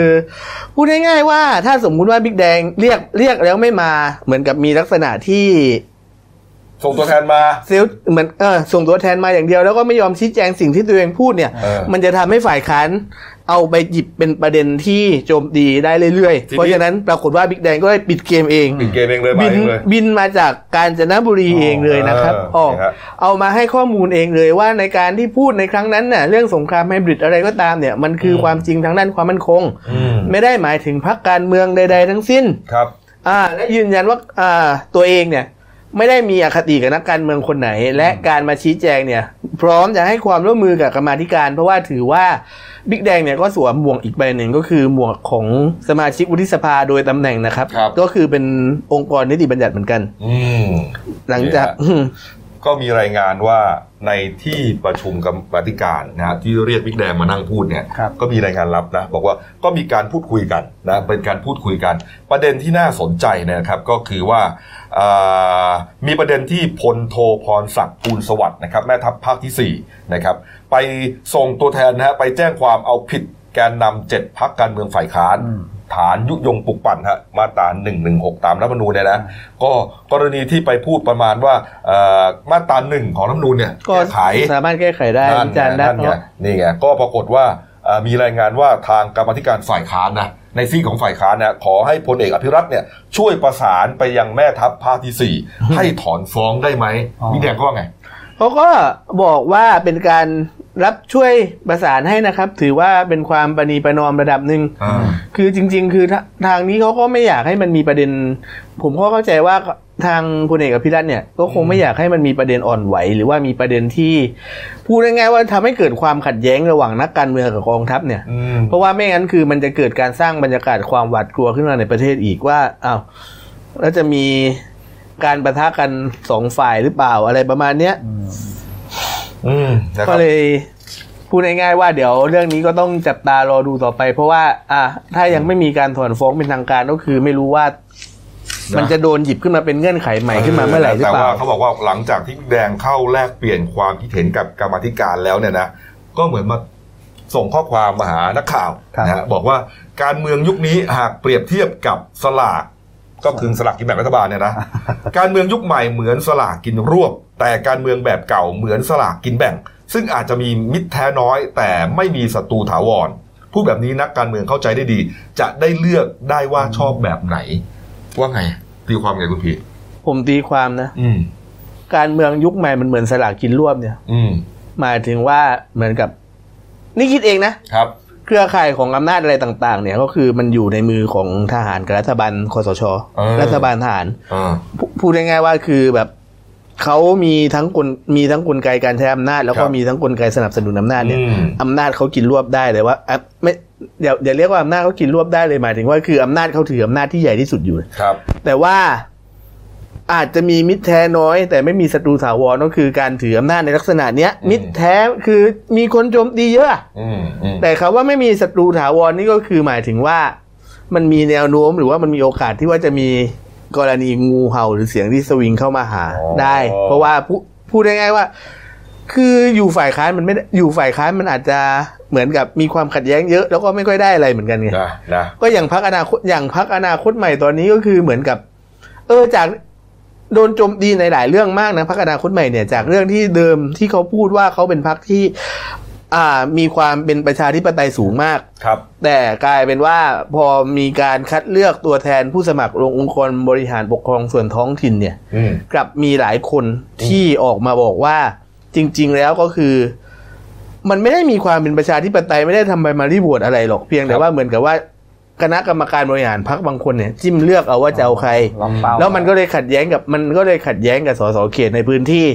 พูดง่ายๆว่าถ้าสมมุติว่าบิ๊กแดงเรียกแล้วไม่มาเหมือนกับมีลักษณะที่ส่งตัวแทนมาเหมือนส่งตัวแทนมาอย่างเดียวแล้วก็ไม่ยอมชี้แจงสิ่งที่ตัวเองพูดเนี่ยมันจะทำให้ฝ่ายค้านเอาไปหยิบเป็นประเด็นที่โจมตีได้เรื่อยๆเพราะฉะนั้นปรากฏว่าบิ๊กแดงก็ได้ปิดเกมเองเลยบินมาจากกาญจนบุรีเองเลยนะครับเอามาให้ข้อมูลเองเลยว่าในการที่พูดในครั้งนั้นน่ะเรื่องสงครามไฮบริดอะไรก็ตามเนี่ยมันคือความจริงทางด้านความมั่นคงไม่ได้หมายถึงพรรคการเมืองใดๆทั้งสิ้นและยืนยันว่าตัวเองเนี่ยไม่ได้มีอคติกับนักการเมืองคนไหนและการมาชี้แจงเนี่ยพร้อมจะให้ความร่วมมือกับกรรมาธิการเพราะว่าถือว่าบิ๊กแดงเนี่ยก็สวมหมวกอีกใบหนึ่งก็คือหมวกของสมาชิกวุฒิสภาโดยตำแหน่งนะครับก็คือเป็นองค์กรนิติบัญญัติเหมือนกันหลังจากก็มีรายงานว่าในที่ประชุมกรรมาธิการนะที่เรียกบิ๊กแดงมานั่งพูดเนี่ยก็มีรายงานลับนะบอกว่าก็มีการพูดคุยกันนะเป็นการพูดคุยกันประเด็นที่น่าสนใจนะครับก็คือว่ามีประเด็นที่พลโทพรศักดิ์ภูลสวัสดิ์นะครับแม่ทัพภาคที่4นะครับไปส่งตัวแทนนะฮะไปแจ้งความเอาผิดแ กนนำ7พรรคการเมืองฝ่ายค้านฐานยุยงปลุกปั่นฮะมาตรา116ตามรัฐธรรมนูญเนี่ยนะก็กรณีที่ไปพูดประมาณว่ามาตรา1ของรัฐธรรมนูญเนี่ยแก้ไขสามารถแก้ไขได้อาจารย์นะนี่ไงก็ปรากฏว่ามีรายงานว่าทางกรรมาธิการฝ่ายค้านนะในซีกของฝ่ายค้านนะขอให้พลเอกอภิรัตน์เนี่ยช่วยประสานไปยังแม่ทัพภาคที่4ให้ถอนฟ้องได้ไหมพี่แดงก็ว่าไงเขาก็บอกว่าเป็นการรับช่วยประสานให้นะครับถือว่าเป็นความประนีประนอมระดับหนึ่งคือจริงๆคือทางนี้เขาก็ไม่อยากให้มันมีประเด็นผมก็เข้าใจว่าทางพลเอกอภิรัตน์เนี่ยก็คงไม่อยากให้มันมีประเด็นอ่อนไหวหรือว่ามีประเด็นที่พูดง่ายๆว่าทำให้เกิดความขัดแย้งระหว่างนักการเมืองกับกองทัพเนี่ยเพราะว่าไม่งั้นคือมันจะเกิดการสร้างบรรยากาศความหวาดกลัวขึ้นมาในประเทศอีกว่าอ้าวแล้วจะมีการปะทะกันสองฝ่ายหรือเปล่าอะไรประมาณเนี้ยก็เลยพูดง่ายๆว่าเดี๋ยวเรื่องนี้ก็ต้องจับตารอดูต่อไปเพราะว่าถ้ายังไม่มีการถอนฟ้องเป็นทางการก็คือไม่รู้ว่ามันจะโดนหยิบขึ้นมาเป็นเงื่อนไขใหม่ขึ้นมาเมื่อไหร่หรือเปล่าแต่ว่าเขาบอกว่าหลังจากที่แดงเข้าแลกเปลี่ยนความคิดเห็นกับกรรมาธิการแล้วเนี่ยนะก็เหมือนมาส่งข้อความมาหานักข่าวนะบอกว่าการเมืองยุคนี้หากเปรียบเทียบกับสลากก็คือสลากกินแบ่งรัฐบาลเนี่ยนะการเมืองยุคใหม่เหมือนสลากกินรวบแต่การเมืองแบบเก่าเหมือนสลากกินแบ่งซึ่งอาจจะมีมิตรแท้น้อยแต่ไม่มีศัตรูถาวรพูดแบบนี้นักการเมืองเข้าใจได้ดีจะได้เลือกได้ว่าชอบแบบไหนว่าไงตีความไงคุณพี่ผมตีความนะการเมืองยุคใหม่มันเหมือนสลากกินรวบเนี่ยหมายถึงว่าเหมือนกับนี่คิดเองนะครับเครือข่ายของอำนาจอะไรต่างๆเนี่ยก็คือมันอยู่ในมือของทหารกับรัฐบาลคสช.รัฐบาลทหารพูดง่ายๆว่าคือแบบเขามีทั้งกลไกการใช้อำนาจแล้วก็มีทั้งกลไกสนับสนุนอำนาจเนี่ยอำนาจเขากินรวบได้แต่ว่าไม่อย่าเรียกว่าอำนาจเขากินรวบได้เลยหมายถึงว่าคืออำนาจเขาถืออำนาจที่ใหญ่ที่สุดอยู่แต่ว่าอาจจะมีมิตรแท้น้อยแต่ไม่มีศัตรูถาวรก็คือการถืออำนาจในลักษณะเนี้ยมิตรแท้คือมีคนโจมตีเยอะแต่คำว่าไม่มีศัตรูถาวรนี่ก็คือหมายถึงว่ามันมีแนวโน้มหรือว่ามันมีโอกาสที่ว่าจะมีกรณีงูเห่าหรือเสียงที่สวิงเข้ามาหาได้เพราะว่าพูดง่ายๆว่าคืออยู่ฝ่ายค้านมันไม่อยู่ฝ่ายค้านมันอาจจะเหมือนกับมีความขัดแย้งเยอะแล้วก็ไม่ค่อยได้อะไรเหมือนกันไงก็อย่างพรรคอนาคตใหม่ตอนนี้ก็คือเหมือนกับจากโดนโจมตีในหลายเรื่องมากนะพรรคอนาคตใหม่เนี่ยจากเรื่องที่เดิมที่เขาพูดว่าเขาเป็นพรรคที่มีความเป็นประชาธิปไตยสูงมากครับแต่กลายเป็นว่าพอมีการคัดเลือกตัวแทนผู้สมัครลงองค์กรบริหารปกครองส่วนท้องถิ่นเนี่ยกลับมีหลายคนที่ออกมาบอกว่าจริงๆแล้วก็คือมันไม่ได้มีความเป็นประชาธิปไตยไม่ได้ทำไปมารีบวดอะไรหรอกเพียงแต่ว่าเหมือนกับว่าคณะกรรมการบริหารพรรคบางคนเนี่ยจิ้มเลือกเอาว่าจะเอาใครแล้วมันก็เลยขัดแย้งกับสสเขตในพื้นที่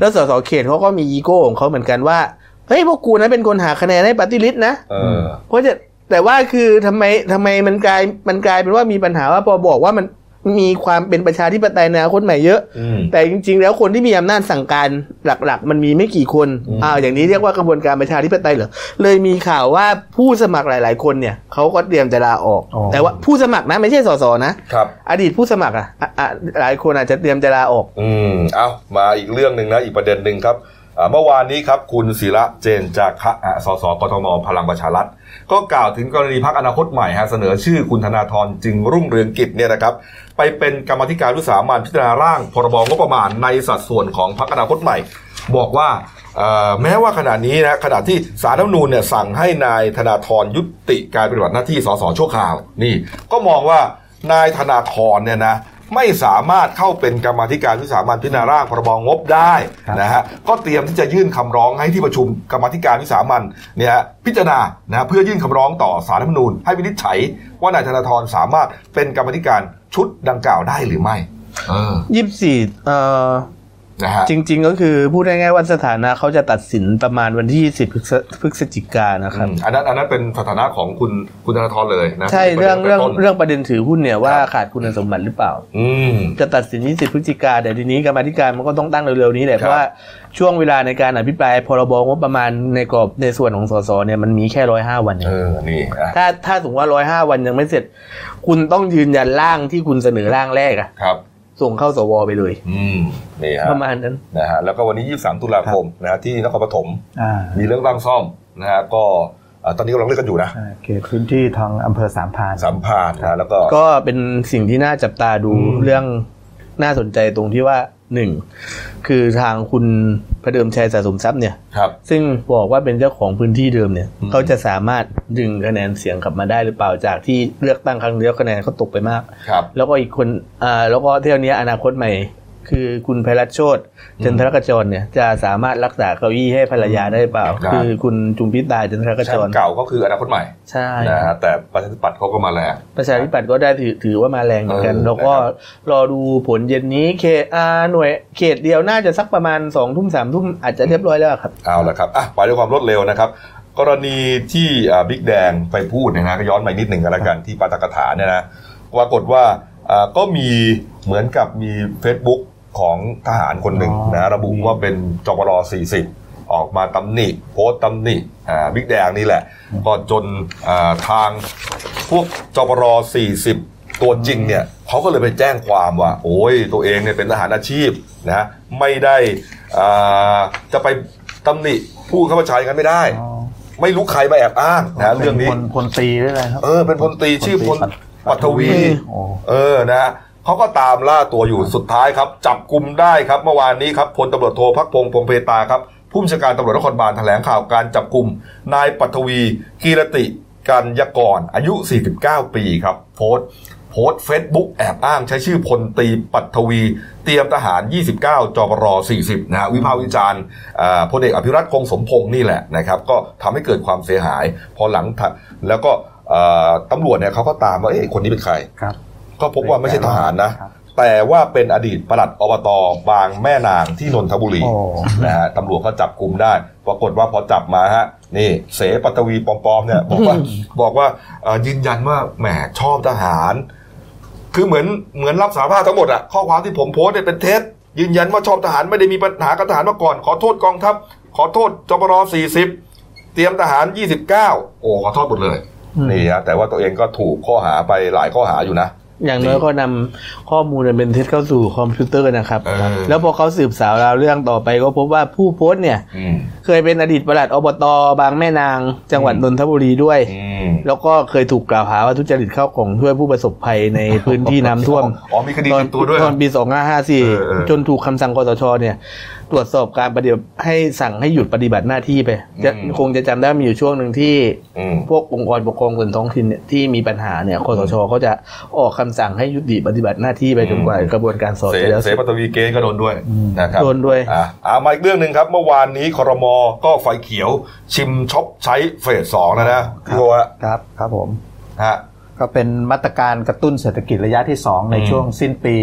แล้วสสเขตเขาก็มีอีโก้ของเขาเหมือนกันว่าเฮ้ยพวกกูนะเป็นคนหาคะแนนให้ปาร์ตี้ลิสต์นะเพราะแต่ว่าคือทำไมมันกลายเป็นว่ามีปัญหาว่าพอบอกว่ามันมีความเป็นประชาธิปไตยในอนาคตใหม่เยอะแต่จริงๆแล้วคนที่มีอำนาจสั่งการหลักๆมันมีไม่กี่คนอย่างนี้เรียกว่ากระบวนการประชาธิปไตยเหรอเลยมีข่าวว่าผู้สมัครหลายๆคนเนี่ยเขาก็เตรียมจะลาออกแต่ว่าผู้สมัครนะไม่ใช่สสนะอดีตผู้สมัครหลายคนอาจจะเตรียมจะลาออกเอามาอีกเรื่องนึงนะอีกประเด็นนึงครับเมื่อวานนี้ครับคุณศิระเจนจาคะสสกทมพลังประชารัฐก็กล่าวถึงกรณีพรรคอนาคตใหม่เสนอชื่อคุณธนาธรจึงรุ่งเรืองกิจเนี่ยนะครับไปเป็นกรรมาธิการวิสามัญพิจารณาร่างพรบงบประมาณในสัดส่วนของพรรคอนาคตใหม่บอกว่าแม้ว่าขณะนี้นะขณะที่ศาลรัฐธรรมนูญเนี่ยสั่งให้นายธนาธรยุติการปฏิบัติหน้าที่สสชั่วคราวนี่ก็มองว่านายธนาธรเนี่ยนะไม่สามารถเข้าเป็นกรรมาธิการวิสามัญพิจารณาร่างพรบงบได้นะฮะก็เตรียมที่จะยื่นคำร้องให้ที่ประชุมกรรมาธิการวิสามัญเนี่ยพิจารณานะเพื่อยื่นคำร้องต่อศาลรัฐธรรมนูญให้วินิจฉัยว่านายธนาธรสามารถเป็นกรรมาธิการชุดดังกล่าวได้หรือไม่24นะฮะจริงๆก็คือพูดง่ายๆว่าสถานะเขาจะตัดสินประมาณวันที่20พฤศจิกายนนะครับอันนั้นเป็นสถานะของคุณธนาธรเลยนะใช่เรื่องประเด็นถือหุ้นเนี่ยว่าขาดคุณสมบัติหรือเปล่าจะตัดสิน20พฤศจิกายนแต่ทีนี้กรรมาธิการมันก็ต้องตั้งเร็วๆนี้แหละเพราะว่าช่วงเวลาในการอภิปรายพรบงบประมาณในกรอบในส่วนของสสเนี่ยมันมีแค่105วันนี่ถ้าสมมติว่า105วันยังไม่เสร็จคุณต้องยืนยันร่างที่คุณเสนอร่างแรกครับส่งเข้าสวไปเลยนี่ฮะประมาณนั้นนะฮะแล้วก็วันนี้23 ตุลาคมนะที่นครปฐมมีเรื่องร่างซ่อมนะฮะก็ ตอนนี้กำลังเลือกกันอยู่นะเขตพื้นที่ทางอำเภอสามพรานนะแล้วก็เป็นสิ่งที่น่าจับตาดูเรื่องน่าสนใจตรงที่ว่าหนึ่งคือทางคุณพระเดิมชัยสะสมทรัพย์เนี่ยซึ่งบอกว่าเป็นเจ้าของพื้นที่เดิมเนี่ยเขาจะสามารถดึงคะแนนเสียงกลับมาได้หรือเปล่าจากที่เลือกตั้งครั้งเดียวคะแนนเขาตกไปมากแล้วก็อีกคนแล้วก็เที่ยวนี้อนาคตใหม่คือคุณไพรัชโชติจันทรกจรเนี่ยจะสามารถรักษาเก้าอี้ให้ภรรยาได้เปล่าคือคุณจุมพิตาจันทรกจรเก่าก็คืออนาคตใหม่ใช่นะฮะแต่ประชาธิปัตย์เขาก็มาแรงประชาธิปัตย์ก็ได้ถือว่ามาแรงเหมือนกันแล้วก็รอดูผลเย็นนี้เขตหน่วยเขตเดียวน่าจะสักประมาณ 20:00-21:00 นอาจจะเรียบร้อยแล้วครับเอาล่ะครับอ่ะไปด้วยความรวดเร็วนะครับกรณีที่บิ๊กแดงไปพูดนะฮะก็ย้อนไปนิดนึงกันละกันที่ปาฐกถาเนี่ยนะปรากฏว่าก็มีเหมือนกับมี Facebook ของทหารคนหนึ่งนะระบุว่าเป็นจปร40ออกมาตำหนิโพสต์ตำหนิบิ๊กแดงนี่แหละก็จนทางพวกจปร40ตัวจริงเนี่ยเขาก็เลยไปแจ้งความว่าโอ้ยตัวเองเนี่ยเป็นทหารอาชีพนะไม่ได้จะไปตำหนิผู้ข้าราชการกันไม่ได้ไม่รู้ใครมาแอบอ้างนะเรื่องนี้เป็นพลตรีด้วยนะครับเป็นพลตรีชื่อพลปัทวีนะเขาก็ตามล่าตัวอยู่สุดท้ายครับจับกุมได้ครับเมื่อวานนี้ครับพลตำรวจโทภักพงษ์พงเพตาครับผู้บัญชาการตำรวจนครบาลแถลงข่าวการจับกุมนายปัทวีกีรติกัญญากรอายุ49ปีครับโพสต์ Facebook แอบอ้างใช้ชื่อพลตรีปัทวีเตรียมทหาร29จปร40นะวิพากษ์วิจารณ์พลเอกอภิรัตคงสมพงษ์นี่แหละนะครับก็ทำให้เกิดความเสียหายพอหลังแล้วก็ตำรวจเนี่ยเขาก็ตามว่าคนนี้เป็นใครก็พบว่าไม่ใช่ทหารนะแต่ว่าเป็นอดีตปลัดอบต.บางแม่นางที่นนทบุรีนะฮะตำรวจก็จับกุมได้ปรากฏว่าพอจับมาฮะนี่เสปัตวีปอมๆเนี่ยบอกว่ายืนยันว่าแหมชอบทหารคือเหมือนรับสารภาพทั้งหมดอะข้อความที่ผมโพสต์เนี่ยเป็นเท็จยืนยันว่าชอบทหารไม่ได้มีปัญหากับทหารมาก่อนขอโทษกองทัพขอโทษจปร40เตรียมทหาร29ขอโทษหมดเลยนี่ฮะแต่ว่าตัวเองก็ถูกข้อหาไปหลายข้อหาอยู่นะอย่างน้อยก็นำข้อมูลเป็นเท็จเข้าสู่คอมพิวเตอร์นะครับแล้วพอเขาสืบสาวราวเรื่องต่อไปก็พบว่าผู้โพสต์เนี่ยเคยเป็นอดีตปลัดอบต.บางแม่นางจังหวัดนนทบุรีด้วยแล้วก็เคยถูกกล่าวหาว่าทุจริตเข้ากล่องช่วยผู้ประสบภัยในพื้นที่น้ำท่วมมีคดีติดตัวด้วยตอนปี2554จนถูกคำสั่งคสช.เนี่ยตรวจสอบการปฏิบัติให้สั่งให้หยุดปฏิบัติหน้าที่ไปคงจะจำได้มีอยู่ช่วงหนึ่งที่พวกองค์กรปกครองส่วนท้องถิ่นเนี่ยที่มีปัญหาเนี่ยคสช.เขาจะออกคำสั่งให้ยุติปฏิบัติหน้าที่ไปจนกว่ากระบวนการสอบเสร็จแล้วเสปัตวีเกก็โดนด้วยนะครับโดนด้วยมาอีกเรื่องนึงครับเมื่อวานนี้ครม.ก็ไฟเขียวชิมช็อปใช้เฟส2แล้วนะพี่โบะครับผมฮะก็เป็นมาตรการกระตุ้นเศรษฐกิจระยะที่2ในช่วงสิ้นปี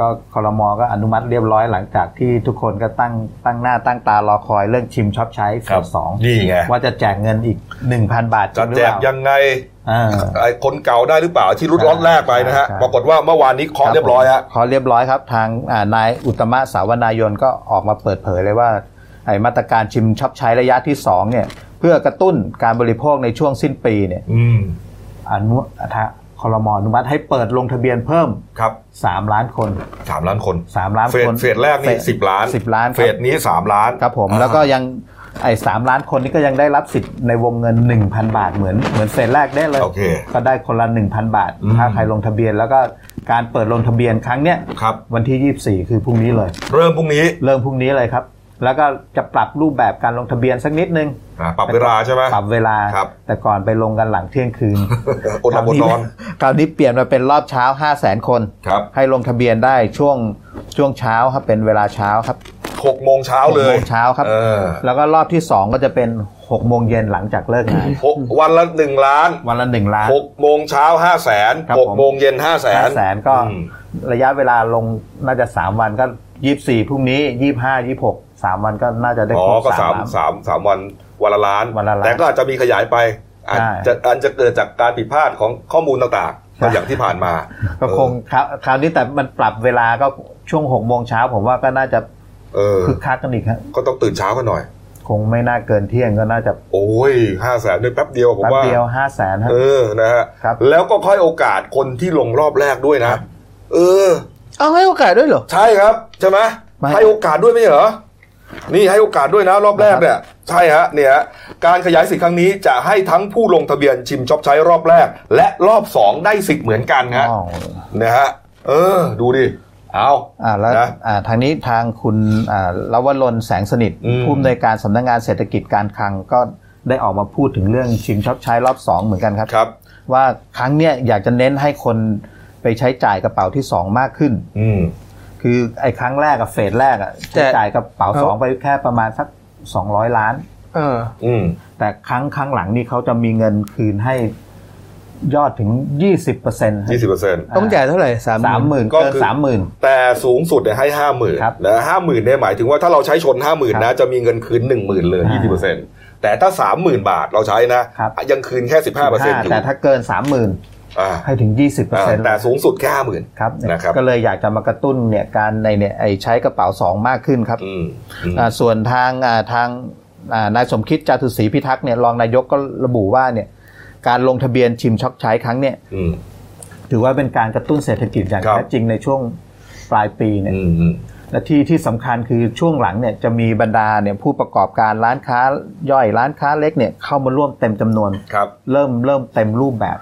ก็ครม.ก็อนุมัติเรียบร้อยหลังจากที่ทุกคนก็ตั้งหน้าตั้งตารอคอยเรื่องชิมช็อปใช้เฟส2นี่ไงว่าจะแจกเงินอีก 1,000 บาทจริงหรือเปล่าจะแจกยังไงคนเก่าได้หรือเปล่าที่รุ่นล็อตแรกไปนะฮะปรากฏว่าเมื่อวานนี้เคาะเรียบร้อยฮะเคาะเรียบร้อยครับทางนายอุตตมะสาวนายนก็ออกมาเปิดเผยเลยว่าไอ้มาตรการชิมช็อปใช้ระยะที่2เนี่ยเพื่อกระตุ้นการบริโภคในช่วงสิ้นปีเนี่ยครม.อนุมัติให้เปิดลงทะเบียนเพิ่มครับ3 ล้านคนเฟสแรกนี่10 ล้านเฟสนี้3 ล้านครับผมแล้วก็ยังไอ้3ล้านคนนี้ก็ยังได้รับสิทธิ์ในวงเงิน 1,000 บาทเหมือนเฟสแรกได้เลยก็ได้คนละ 1,000 บาทถ้าใครลงทะเบียนแล้วก็การเปิดลงทะเบียนครั้งเนี้ยวันที่24คือพรุ่งนี้เลยเริ่มพรุ่งนี้เลยครับแล้วก็จะปรับรูปแบบการลงทะเบียนสักนิดนึงปรับเวลาใช่ไหมปรับเวลาแต่ก่อนไปลงกันหลังเที่ยงคืนอดหลับอดนอนคราวนี้เปลี่ยนมาเป็นรอบเช้า 500,000 คนให้ลงทะเบียนได้ช่วงเช้าครับเป็นเวลาเช้าครับ 6 โมงเช้าเลย 6 โมงเช้าครับแล้วก็รอบที่2ก็จะเป็น 6 โมงเย็นหลังจากเลิกงานวันละ 1 ล้าน6 โมงเช้า 500,000 6 โมงเย็น 500,000 ก็ระยะเวลาลงน่าจะ3วันก็24พรุ่งนี้25 263วันก็น่าจะได้ครบ3วันวันละล้านแต่ก็อาจจะมีขยายไปอาจจะเกิดจากการผิดพลาดของข้อมูลต่างๆก็อย่างที่ผ่านมาก็คงคราวนี้แต่มันปรับเวลาก็ช่วง 6 โมงเช้าผมว่าก็น่าจะคึกคักกันอีกครับก็ต้องตื่นเช้ากันหน่อยคงไม่น่าเกินเที่ยงก็น่าจะโอ้ย 500,000 ด้วยแป๊บเดียวผมว่าแป๊บเดียว 500,000 นะฮะแล้วก็ค่อยโอกาสคนที่ลงรอบแรกด้วยนะเอาให้โอกาสด้วยเหรอใช่ครับใช่มั้ยให้โอกาสด้วยมั้ยเหรอนี่ให้โอกาสด้วยนะรอบแรกเนี่ย ใช่ฮะเนี่ยการขยายสิทธิ์ครั้งนี้จะให้ทั้งผู้ลงทะเบียนชิมช็อปใช้รอบแรกและรอบ2ได้สิทธิ์เหมือนกันฮะนะฮะดูดิเอาแล้วทางนี้ทางคุณลวรนแสงสนิทผู้อำนวยการสำนักงานเศรษฐกิจการคลังก็ได้ออกมาพูดถึงเรื่องชิมช็อปใช้รอบ2เหมือนกันครับว่าครั้งเนี้ยอยากจะเน้นให้คนไปใช้จ่ายกระเป๋าที่2มากขึ้นคือไอ้ครั้งแรกกับเฟสแรกอ่ะใช้จ่ายกระเป๋า2ไปแค่ประมาณสัก200ล้านแต่ครั้งหลังนี่เขาจะมีเงินคืนให้ยอดถึง 20% ต้องจ่ายเท่าไหร่ 30,000 ก็คือ 30,000 แต่สูงสุดเนี่ยให้ 50,000 นะ 50,000 เนี่ยหมายถึงว่าถ้าเราใช้ชน 50,000 นะจะมีเงินคืน 10,000 เลย 20% แต่ถ้า 30,000 บาทเราใช้นะยังคืนแค่ 15% อยู่แต่ถ้าเกิน 30,000ให้ถึง 20% แต่สูงสุดแค่ 50,000 ครับนะครับก็เลยอยากจะมากระตุ้นเนี่ยการในเนี่ยไอ้ใช้กระเป๋า2มากขึ้นครับส่วนทางนายสมคิดจาตุศรีพิทักษ์เนี่ยรองนายกก็ระบุว่าเนี่ยการลงทะเบียนชิมช็อปใช้ครั้งเนี่ยถือว่าเป็นการกระตุ้นเศรษฐกิจอย่างแท้จริงในช่วงปลายปีเนี่ยและที่สำคัญคือช่วงหลังเนี่ยจะมีบรรดาเนี่ยผู้ประกอบการร้านค้าย่อยร้านค้าเล็กเนี่ยเข้ามาร่วมเต็มจำนวนเริ่มเต็มรูปแบบ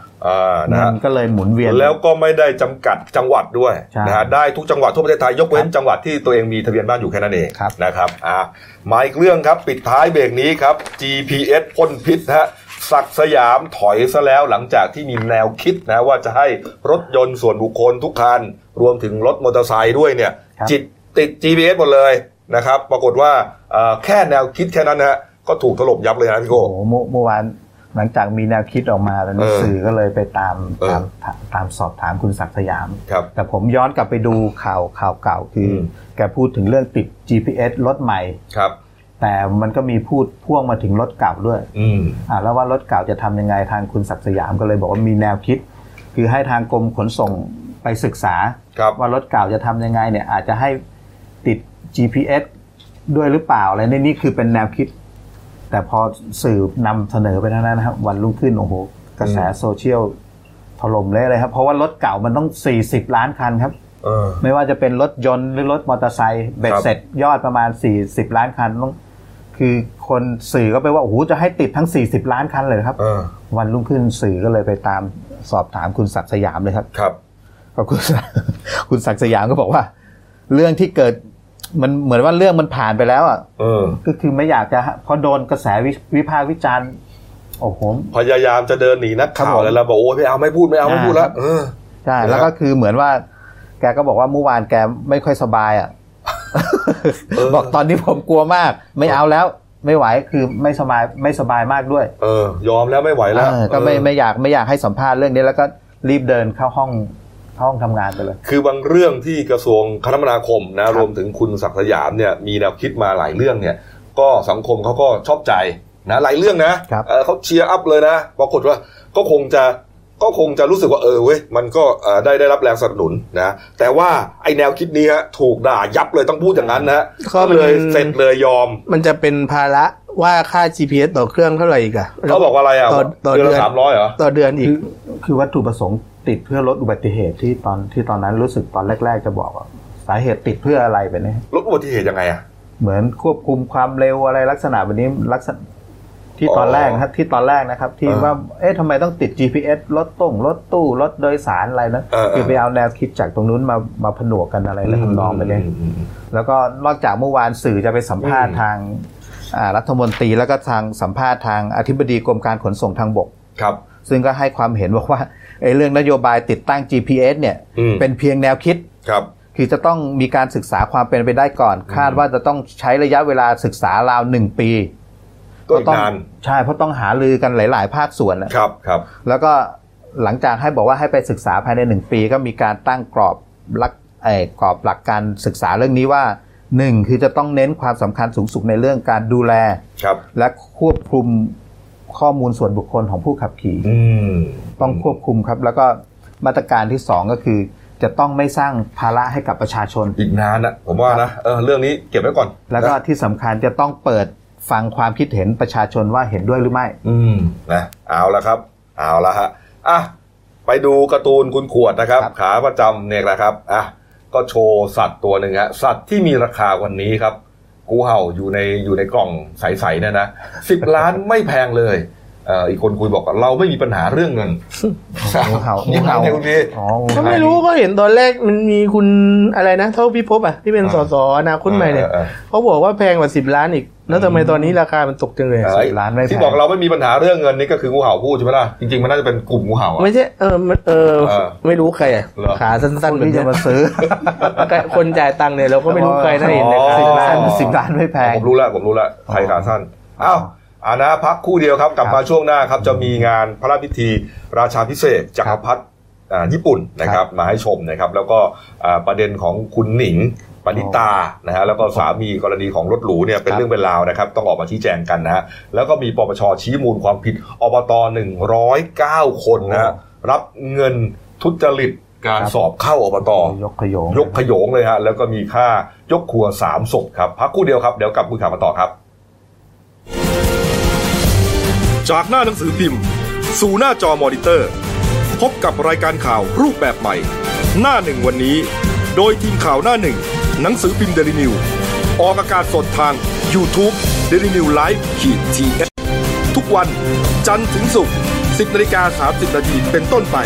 มันก็เลยหมุนเวียนแล้วก็ไม่ได้จำกัดจังหวัดด้วยนะฮะได้ทุกจังหวัดทั่วประเทศไทยยกเว้นจังหวัดที่ตัวเองมีทะเบียนบ้านอยู่แค่นั้นเองนะครับมาอีกเรื่องครับปิดท้ายเบรกนี้ครับ GPS พ่นพิษฮะศักดิ์สยามถอยซะแล้วหลังจากที่มีแนวคิดนะว่าจะให้รถยนต์ส่วนบุคคลทุกคันรวมถึงรถมอเตอร์ไซค์ด้วยเนี่ยติด GPS หมดเลยนะครับปรากฏว่าแค่แนวคิดแค่นั้นนะก็ถูกถล่มยับเลยนะพี่โก้เมื่อวานหลังจากมีแนวคิดออกมาแล้วสื่อก็เลยไปตามสอบถามคุณศักดิ์สยามแต่ผมย้อนกลับไปดูข่าวเก่าคือแกพูดถึงเรื่องติด GPS รถใหม่แต่มันก็มีพูดพ่วงมาถึงรถเก่าด้วยแล้วว่ารถเก่าจะทำยังไงทางคุณศักดิ์สยามก็เลยบอกว่ามีแนวคิดคือให้ทางกรมขนส่งไปศึกษาว่ารถเก่าจะทำยังไงเนี่ยอาจจะให้ติด GPS ด้วยหรือเปล่าอะไรนี่คือเป็นแนวคิดแต่พอสื่อนำเสนอไปเท่านั้นนะครับวันรุ่งขึ้นโอ้โหกระแสโซเชียลถล่มเละเลยครับเพราะว่ารถเก่ามันต้อง40ล้านคันครับไม่ว่าจะเป็นรถยนต์หรือรถมอเตอร์ไซค์เบ็ดเสร็จยอดประมาณ40ล้านคันต้องคือคนสื่อก็ไปว่าโอ้โหจะให้ติดทั้ง40ล้านคันเลยครับวันรุ่งขึ้นสื่อก็เลยไปตามสอบถามคุณศักดิ์สยามเลยครับครับก็คุณศักดิ์สยามก็บอกว่าเรื่องที่เกิดมันเหมือนว่าเรื่องมันผ่านไปแล้วอ่ะก็คือไม่อยากจะพอโดนกระแสวิพากษ์วิจารณ์โอ้โหพยายามจะเดินหนีนักข่าวอะไรแล้วบอกโอ้ยไม่เอาไม่พูดแล้วใช่แล้วก็คือเหมือนว่าแกก็บอกว่าเมื่อวานแกไม่ค่อยสบายอ่ะบอกตอนนี้ผมกลัวมากไม่เอาแล้วไม่ไหวคือไม่สบายมากด้วยยอมแล้วไม่ไหวแล้วก็ไม่อยากให้สัมภาษณ์เรื่องนี้แล้วก็รีบเดินเข้าห้องทำงานไปเลยคือบางเรื่องที่กระทรวงคมนาคมนะรวมถึงคุณศักดิ์สยามเนี่ยมีแนวคิดมาหลายเรื่องเนี่ยก็สังคมเขาก็ชอบใจนะหลายเรื่องนะเขาเชียร์อัพเลยนะปรากฏว่าก็คงจะรู้สึกว่าเว้ยมันก็ได้รับแรงสนับสนุนนะแต่ว่าไอแนวคิดนี้ถูกด่ายับเลยต้องพูดอย่างนั้นนะก็เลยเสร็จเลยยอมมันจะเป็นภาระว่าค่า GPS ต่อเครื่องเท่าไหร่อีกอ่ะเขาบอกว่าอะไรอ่ะต่อเดือน300เหรอต่อเดือนอีกคือวัตถุประสงค์ติดเพื่อลดอุบัติเหตุที่ตอนนั้นรู้สึกตอนแรกๆจะบอกว่าสาเหตุติดเพื่ออะไรไปเนี่ยลดอุบัติเหตุยังไงอ่ะเหมือนควบคุมความเร็วอะไรลักษณะแบบนี้ลักษณะที่ตอนแรกครับที่ตอนแรกนะครับที่ว่าเอ๊ะทำไมต้องติด GPS รถตู้รถโดยสารอะไรนะคือไปเอาแนวคิดจากตรงนู้นมาผนวกกันอะไรแล้วทำนองไปเนี่ยแล้วก็นอกจากเมื่อวานสื่อจะไปสัมภาษณ์ทางรัฐมนตรีแล้วก็ทางสัมภาษณ์ทางอธิบดีกรมการขนส่งทางบกครับซึ่งก็ให้ความเห็นบอกว่าเรื่องนโยบายติดตั้ง GPS เนี่ยเป็นเพียงแนวคิดคือจะต้องมีการศึกษาความเป็นไปได้ก่อนคาดว่าจะต้องใช้ระยะเวลาศึกษาราว1ปีก็ต้องใช่เพราะต้องหารือกันหลายๆภาคส่วนนะครับแล้วก็หลังจากให้บอกว่าให้ไปศึกษาภายใน1ปีก็มีการตั้งกรอบหลักการศึกษาเรื่องนี้ว่า1คือจะต้องเน้นความสำคัญสูงสุดในเรื่องการดูแลและควบคุมข้อมูลส่วนบุคคลของผู้ขับขี่ต้องควบคุมครับแล้วก็มาตรการที่2ก็คือจะต้องไม่สร้างภาระให้กับประชาชนอีกนานนะผมว่านะเรื่องนี้เก็บไว้ก่อนแล้วก็ที่สำคัญจะต้องเปิดฟังความคิดเห็นประชาชนว่าเห็นด้วยหรือไม่นะเอาละครับเอาละฮะอ่ะไปดูการ์ตูนคุณขวดนะครับขาประจำเนี่ยนะครับอ่ะก็โชว์สัตว์ตัวหนึ่งฮะสัตว์ที่มีราคาวันนี้ครับ งูเห่าอยู่ในกล่องใสๆเนี่ยนะ10 ล้านไม่แพงเลยอีกคนคุยบอกเราไม่มีปัญหาเรื่องเงินงูเห่างูเห่าคุณพี่ก็ไม่รู้ก็เห็นตอนแรกมันมีคุณอะไรนะเท่าพี่พบอ่ะที่เป็นสสอนาคตใหม่เนี่ยเขาบอกว่าแพงกว่า10 ล้านอีกแล้วทำไมตอนนี้ราคามันตกจังเลย10 ล้านไม่แพงที่บอกเราไม่มีปัญหาเรื่องเงินนี่ก็คืองูเห่าพูดใช่ไหมล่ะจริงๆมันน่าจะเป็นกลุ่มงูเห่าไม่ใช่ไม่รู้ใครขาสั้นๆที่จะมาซื้อคนจ่ายตังค์เนี่ยเราก็ไม่รู้ใครน่าเห็นเลย10 ล้านไม่แพงผมรู้ละใครขาสั้นอ้าวนะพักคู่เดียวครับกลับมาช่วงหน้าครับจะมีงานพระราชพิธีราชาภิเษกจักรพรรดิญี่ปุ่นนะครับมาให้ชมนะครับแล้วก็ประเด็นของคุณหนิงปณิตานะฮะแล้วก็สามีกรณีของรถหรูเนี่ยเป็นเรื่องเป็นราวนะครับต้องออกมาชี้แจงกันนะฮะแล้วก็มีปปช.ชี้มูลความผิดอบต109 คนนะฮะรับเงินทุจริตการสอบเข้าอบตยกขยงเลยฮะแล้วก็มีค่ายกครัว3 ศพครับพักคู่เดียวครับเดี๋ยวกลับมือข่าวมาต่อครับจากหน้าหนังสือพิมพ์สู่หน้าจอมอนิเตอร์พบกับรายการข่าวรูปแบบใหม่หน้าหนึ่งวันนี้โดยทีมข่าวหน้าหนึ่งหนังสือพิมพ์ Delinews ออกอากาศสดทาง YouTube Delinews Live-GS ทุกวันจันทร์ถึงศุกร์ 10:30 น.เป็นต้นไป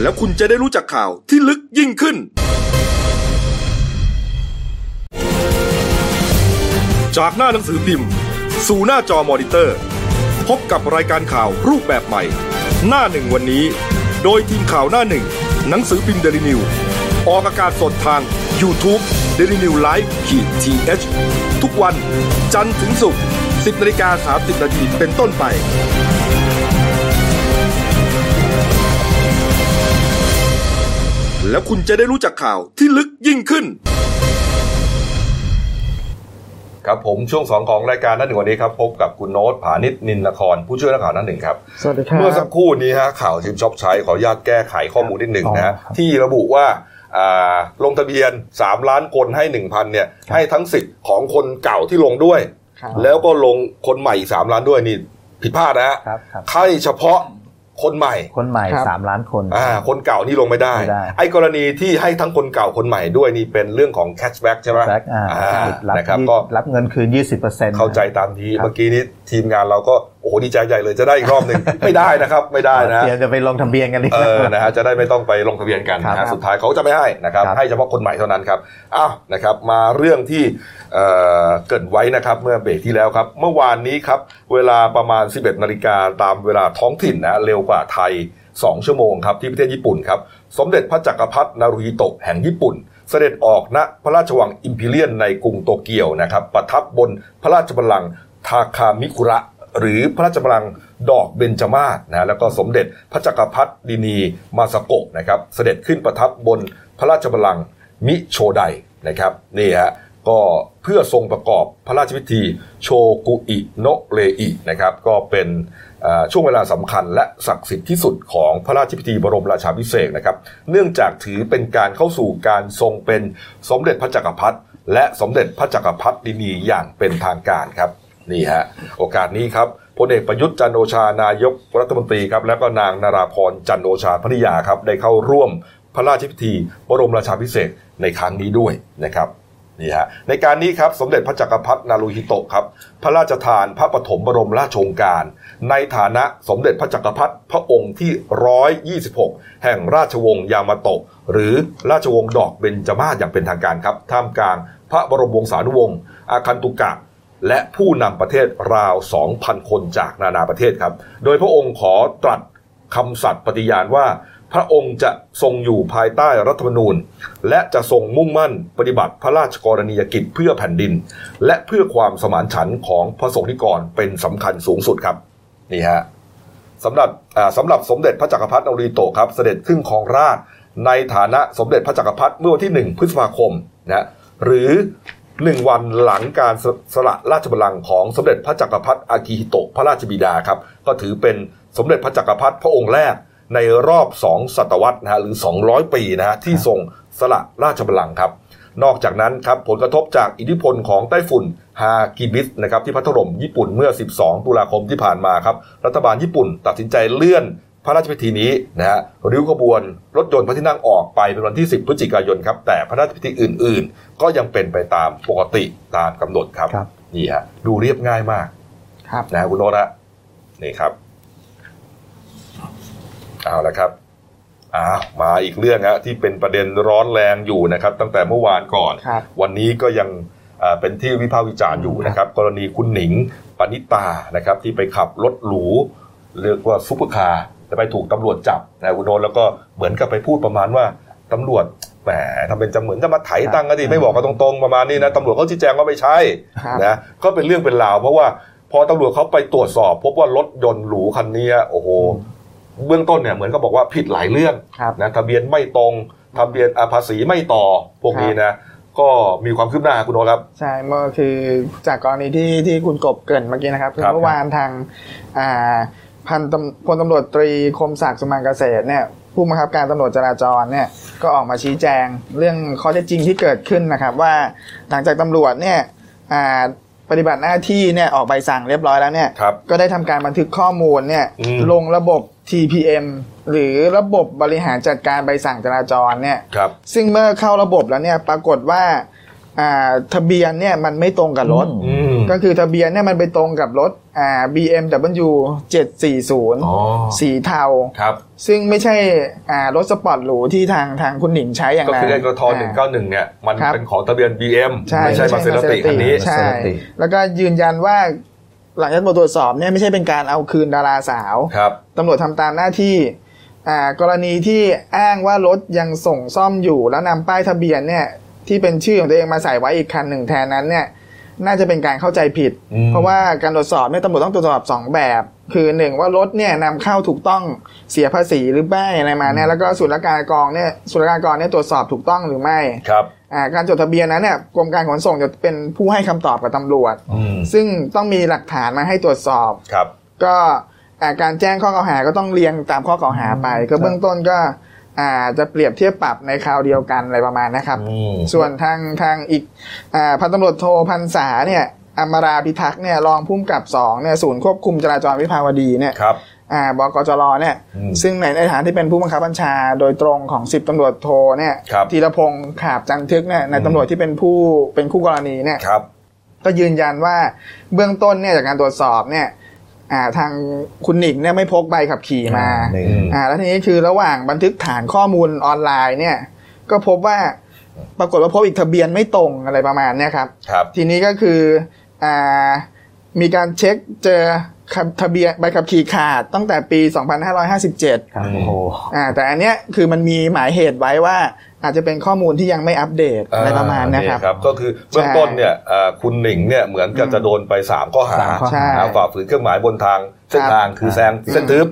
แล้วคุณจะได้รู้จักข่าวที่ลึกยิ่งขึ้นจากหน้าหนังสือพิมพ์สู่หน้าจอมอนิเตอร์พบกับรายการข่าวรูปแบบใหม่หน้าหนึ่งวันนี้โดยทีมข่าวหน้าหนึ่งหนังสือพิมพ์ Delinews ออกอากาศสดทาง YouTube Delinews Live-GS ทุกวันจันทร์ถึงศุกร์ 10:30 น.เป็นต้นไปแล้วคุณจะได้รู้จักข่าวที่ลึกยิ่งขึ้นครับผมช่วง2ของรายการหน้าหนึ่งวันนี้ครับพบกับคุณโน้ตผานิชนินนครผู้ช่วยนักข่าวหน้าหนึ่งครับสวัสดีครับเมื่อสักครู่นี้ฮะข่าวทีมช็อปใช้ขออนุญาตแก้ไขข้อมูลนิดหนึ่งนะที่ระบุว่าลงทะเบียน3 ล้านคนให้ 1,000 เนี่ยให้ทั้งสิทธิ์ของคนเก่าที่ลงด้วยแล้วก็ลงคนใหม่อีก3 ล้านด้วยนี่ผิดพลาดนะฮะให้เฉพาะคนใหม่3 ล้านคนคนเก่านี่ลงไม่ได้ไอ้กรณีที่ให้ทั้งคนเก่าคนใหม่ด้วยนี่เป็นเรื่องของแคชแบ็กใช่ไหมนะครับก็รับเงินคืน 20% เข้าใจตามที่เมื่อกี้นี้ทีมงานเราก็โอ้โหดีใจใหญ่เลยจะได้อีกรอบนึงไม่ได้นะครับไม่ได้นะจะไปลงทะเบียนกันเลยนะฮะจะได้ไม่ต้องไปลงทะเบียนกันนะสุดท้ายเขาจะไม่ให้นะครับให้เฉพาะคนใหม่เท่านั้นครับอ้าวนะครับมาเรื่องที่เกิดไว้นะครับเมื่อเบรกที่แล้วครับเมื่อวานนี้ครับเวลาประมาณ 11:00 น.ตามเวลาท้องถิ่นนะเร็วกว่าไทย2 ชั่วโมงครับที่ประเทศญี่ปุ่นครับสมเด็จพระจักรพรรดินารุฮิโตะแห่งญี่ปุ่นเสด็จออกณพระราชวังอิมพีเรียลในกรุงโตเกียวนะครับประทับบนพระราชบัลลังก์ทาคามิคุระหรือพระราชบัลลังก์ดอกเบญจมาศนะแล้วก็สมเด็จพระจักรพรรดินีมาซาโกะนะครับเสด็จขึ้นประทับบนพระราชบัลลังก์มิโชไดนะครับนี่ฮะก็เพื่อทรงประกอบพระราชพิธีโชกุอิโนะเรอินะครับก็เป็นช่วงเวลาสำคัญและศักดิ์สิทธิ์ที่สุดของพระราชพิธีบรมราชาภิเษกนะครับเนื่องจากถือเป็นการเข้าสู่การทรงเป็นสมเด็จพระจักรพรรดิและสมเด็จพระจักรพรรดินีอย่างเป็นทางการครับนี่ฮะโอกาสนี้ครับพลเอกประยุทธ์จันทร์โอชานายกรัฐมนตรีครับและก็นางนาราพรจันทร์โอชาภริยาครับได้เข้าร่วมพระราชพิธีบรมราชาภิเษกในครั้งนี้ด้วยนะครับนี่ฮะในการนี้ครับสมเด็จพระจักรพรรดินารุฮิโตะครับพระราชทานพระปฐมบรมราชโองการในฐานะสมเด็จพระจักรพรรดิพระองค์ที่126แห่งราชวงศ์ยามาโตะหรือราชวงศ์ดอกเบญจมาศอย่างเป็นทางการครับท่ามกลางพระบรมวงศานุวงศ์อาคันตุกะและผู้นำประเทศราว 2,000 คนจากนานาประเทศครับโดยพระองค์ขอตรัสคำสัตย์ปฏิญาณว่าพระองค์จะทรงอยู่ภายใต้รัฐธรรมนูญและจะทรงมุ่งมั่นปฏิบัติพระราชกรณียกิจเพื่อแผ่นดินและเพื่อความสมานฉันท์ของพระสงฆ์นิกรเป็นสำคัญสูงสุดครับนี่ฮะสำหรับสมเด็จพระจักรพรรดินารุฮิโตะครับเสด็จขึ้นครองราชย์ในฐานะสมเด็จพระจักรพรรดิเมื่อวันที่1 พฤษภาคมนะหรือ1 วันหลังการสละราชบัลลังก์ของสมเด็จพระจักรพรรดิอากิฮิโตะพระราชบิดาครับก็ถือเป็นสมเด็จพระจักรพรรดิพระองค์แรกในรอบ2 ศตวรรษนะฮะหรือ200 ปีนะฮะที่ทรงสละราชบัลลังก์ครับนอกจากนั้นครับผลกระทบจากอิทธิพลของไต้ฝุ่นฮากิบิสนะครับที่พัดถล่มญี่ปุ่นเมื่อ12 ตุลาคมที่ผ่านมาครับรัฐบาลญี่ปุ่นตัดสินใจเลื่อน พระราชพิธีนี้นะฮะริ้วขบวนรถยนต์พระที่นั่งออกไปเป็นวันที่10พฤศจิกายนครับแต่พระราชพิธีอื่นๆก็ยังเป็นไปตามปกติตามกำหนดครับนี่ฮะดูเรียบง่ายมากนะคุณโนระนี่ครับเอาละครับมาอีกเรื่องฮะที่เป็นประเด็นร้อนแรงอยู่นะครับตั้งแต่เมื่อวานก่อนวันนี้ก็ยังเป็นที่วิพากษ์วิจารณ์อยู่นะครับกรณีคุณหนิงปณิตานะครับที่ไปขับรถหรูเรียกว่าซุปเปอร์คาร์จะไปถูกตำรวจจับนะคุณโนแล้วก็เหมือนกับไปพูดประมาณว่าตำรวจแหมทำเป็นจำเหมือนจะมาไถ่ตังค์ก็ดีไม่บอกกันตรงๆประมาณนี้นะตำรวจเขาชี้แจงว่าไม่ใช่นะก็เป็นเรื่องเป็นราวเพราะว่าพอตำรวจเขาไปตรวจสอบพบว่ารถยนต์หรูคันนี้โอ้โหเบื้องต้นเนี่ยเหมือนก็บอกว่าผิดหลายเรื่องนะทะเบียนไม่ตรงทะเบียนภาษีไม่ต่อพวกนี้นะก็มีความคืบหน้าคุณโอครับใช่เมื่อคือจากกรณีที่คุณกบเกริ่นเมื่อกี้นะครับคือเมื่อวานทางพลตำรวจตรีคมศักดิ์สุมานเกษตรเนี่ยผู้บังคับการตำรวจจราจรเนี่ยก็ออกมาชี้แจงเรื่องข้อเท็จจริงที่เกิดขึ้นนะครับว่าหลังจากตำรวจเนี่ยปฏิบัติหน้าที่เนี่ยออกใบสั่งเรียบร้อยแล้วเนี่ยก็ได้ทำการบันทึกข้อมูลเนี่ยลงระบบ TPM หรือระบบบริหารจัดการใบสั่งจราจรเนี่ยซึ่งเมื่อเข้าระบบแล้วเนี่ยปรากฏว่าทะเบียนเนี่ยมันไม่ตรงกับรถก็คือทะเบียนเนี่ยมันไปตรงกับรถBMW 740สีเทาซึ่งไม่ใช่รถสปอร์ตหรูที่ทางคุณหนิงใช้อย่างนั้นก็คือไอ้กท191เนี่ยมันเป็นของทะเบียน BM ไม่ใช่มาเซราติคันนี้ใช่แล้วก็ยืนยันว่าหลังจากตรวจสอบเนี่ยไม่ใช่เป็นการเอาคืนดาราสาวตำรวจทำตามหน้าที่กรณีที่อ้างว่ารถยังส่งซ่อมอยู่แล้วนำป้ายทะเบียนเนี่ยที่เป็นชื่อของตัวเองมาใส่ไว้อีกคันหนึ่งแทนนั้นเนี่ยน่าจะเป็นการเข้าใจผิดเพราะว่าการตรวจสอบเนี่ยตำรวจต้องตรวจสอบ2แบบคือ1ว่ารถเนี่ยนำเข้าถูกต้องเสียภาษีหรือไม่อะไรมาเนี่ยแล้วก็ศุลกากรเนี่ยตรวจสอบถูกต้องหรือไม่ครับการจดทะเบียนนั้นเนี่ยกรมการขนส่งจะเป็นผู้ให้คำตอบกับตำรวจซึ่งต้องมีหลักฐานมาให้ตรวจสอบครับก็การแจ้งข้อกล่าวหาก็ต้องเรียงตามข้อกล่าวหาไปก็เบื้องต้นก็จะเปรียบเทียบปรับในคราวเดียวกันอะไรประมาณนะครับส่วนทางอีกพันตำรวจโทพันษาเนี่ยอมราพิทักษ์เนี่ยรองผู้กำกับ2เนี่ยศูนย์ควบคุมจราจรวิภาวดีเนี่ยบกจรเนี่ยซึ่งในฐานที่เป็นผู้บังคับบัญชาโดยตรงของ10ตำรวจโทเนี่ยธีรพงษ์ขาบจันทึกเนี่ยในตำรวจที่เป็นคู่กรณีเนี่ยก็ยืนยันว่าเบื้องต้นเนี่ยจากการตรวจสอบเนี่ยทางคุณหนิงเนี่ยไม่พกใบขับขี่มาแล้วทีนี้คือระหว่างบันทึกฐานข้อมูลออนไลน์เนี่ยก็พบว่าปรากฏว่าพบอีกทะเบียนไม่ตรงอะไรประมาณนี้ครับทีนี้ก็คือมีการเช็คเจอทะเบียนใบขับขี่ขาดตั้งแต่ปี2557ครับโอ้โหแต่อันเนี้ยคือมันมีหมายเหตุไว้ว่าอาจจะเป็นข้อมูลที่ยังไม่อัปเดตอะไรประมาณนี้ครับก็คือเบื้องต้นเนี่ยคุณหนิงเนี่ยเหมือนกับจะโดนไป3ข้อหาฝ่าฝืนเครื่องหมายบนทางเส้นทางคือแซงเส้นทึบ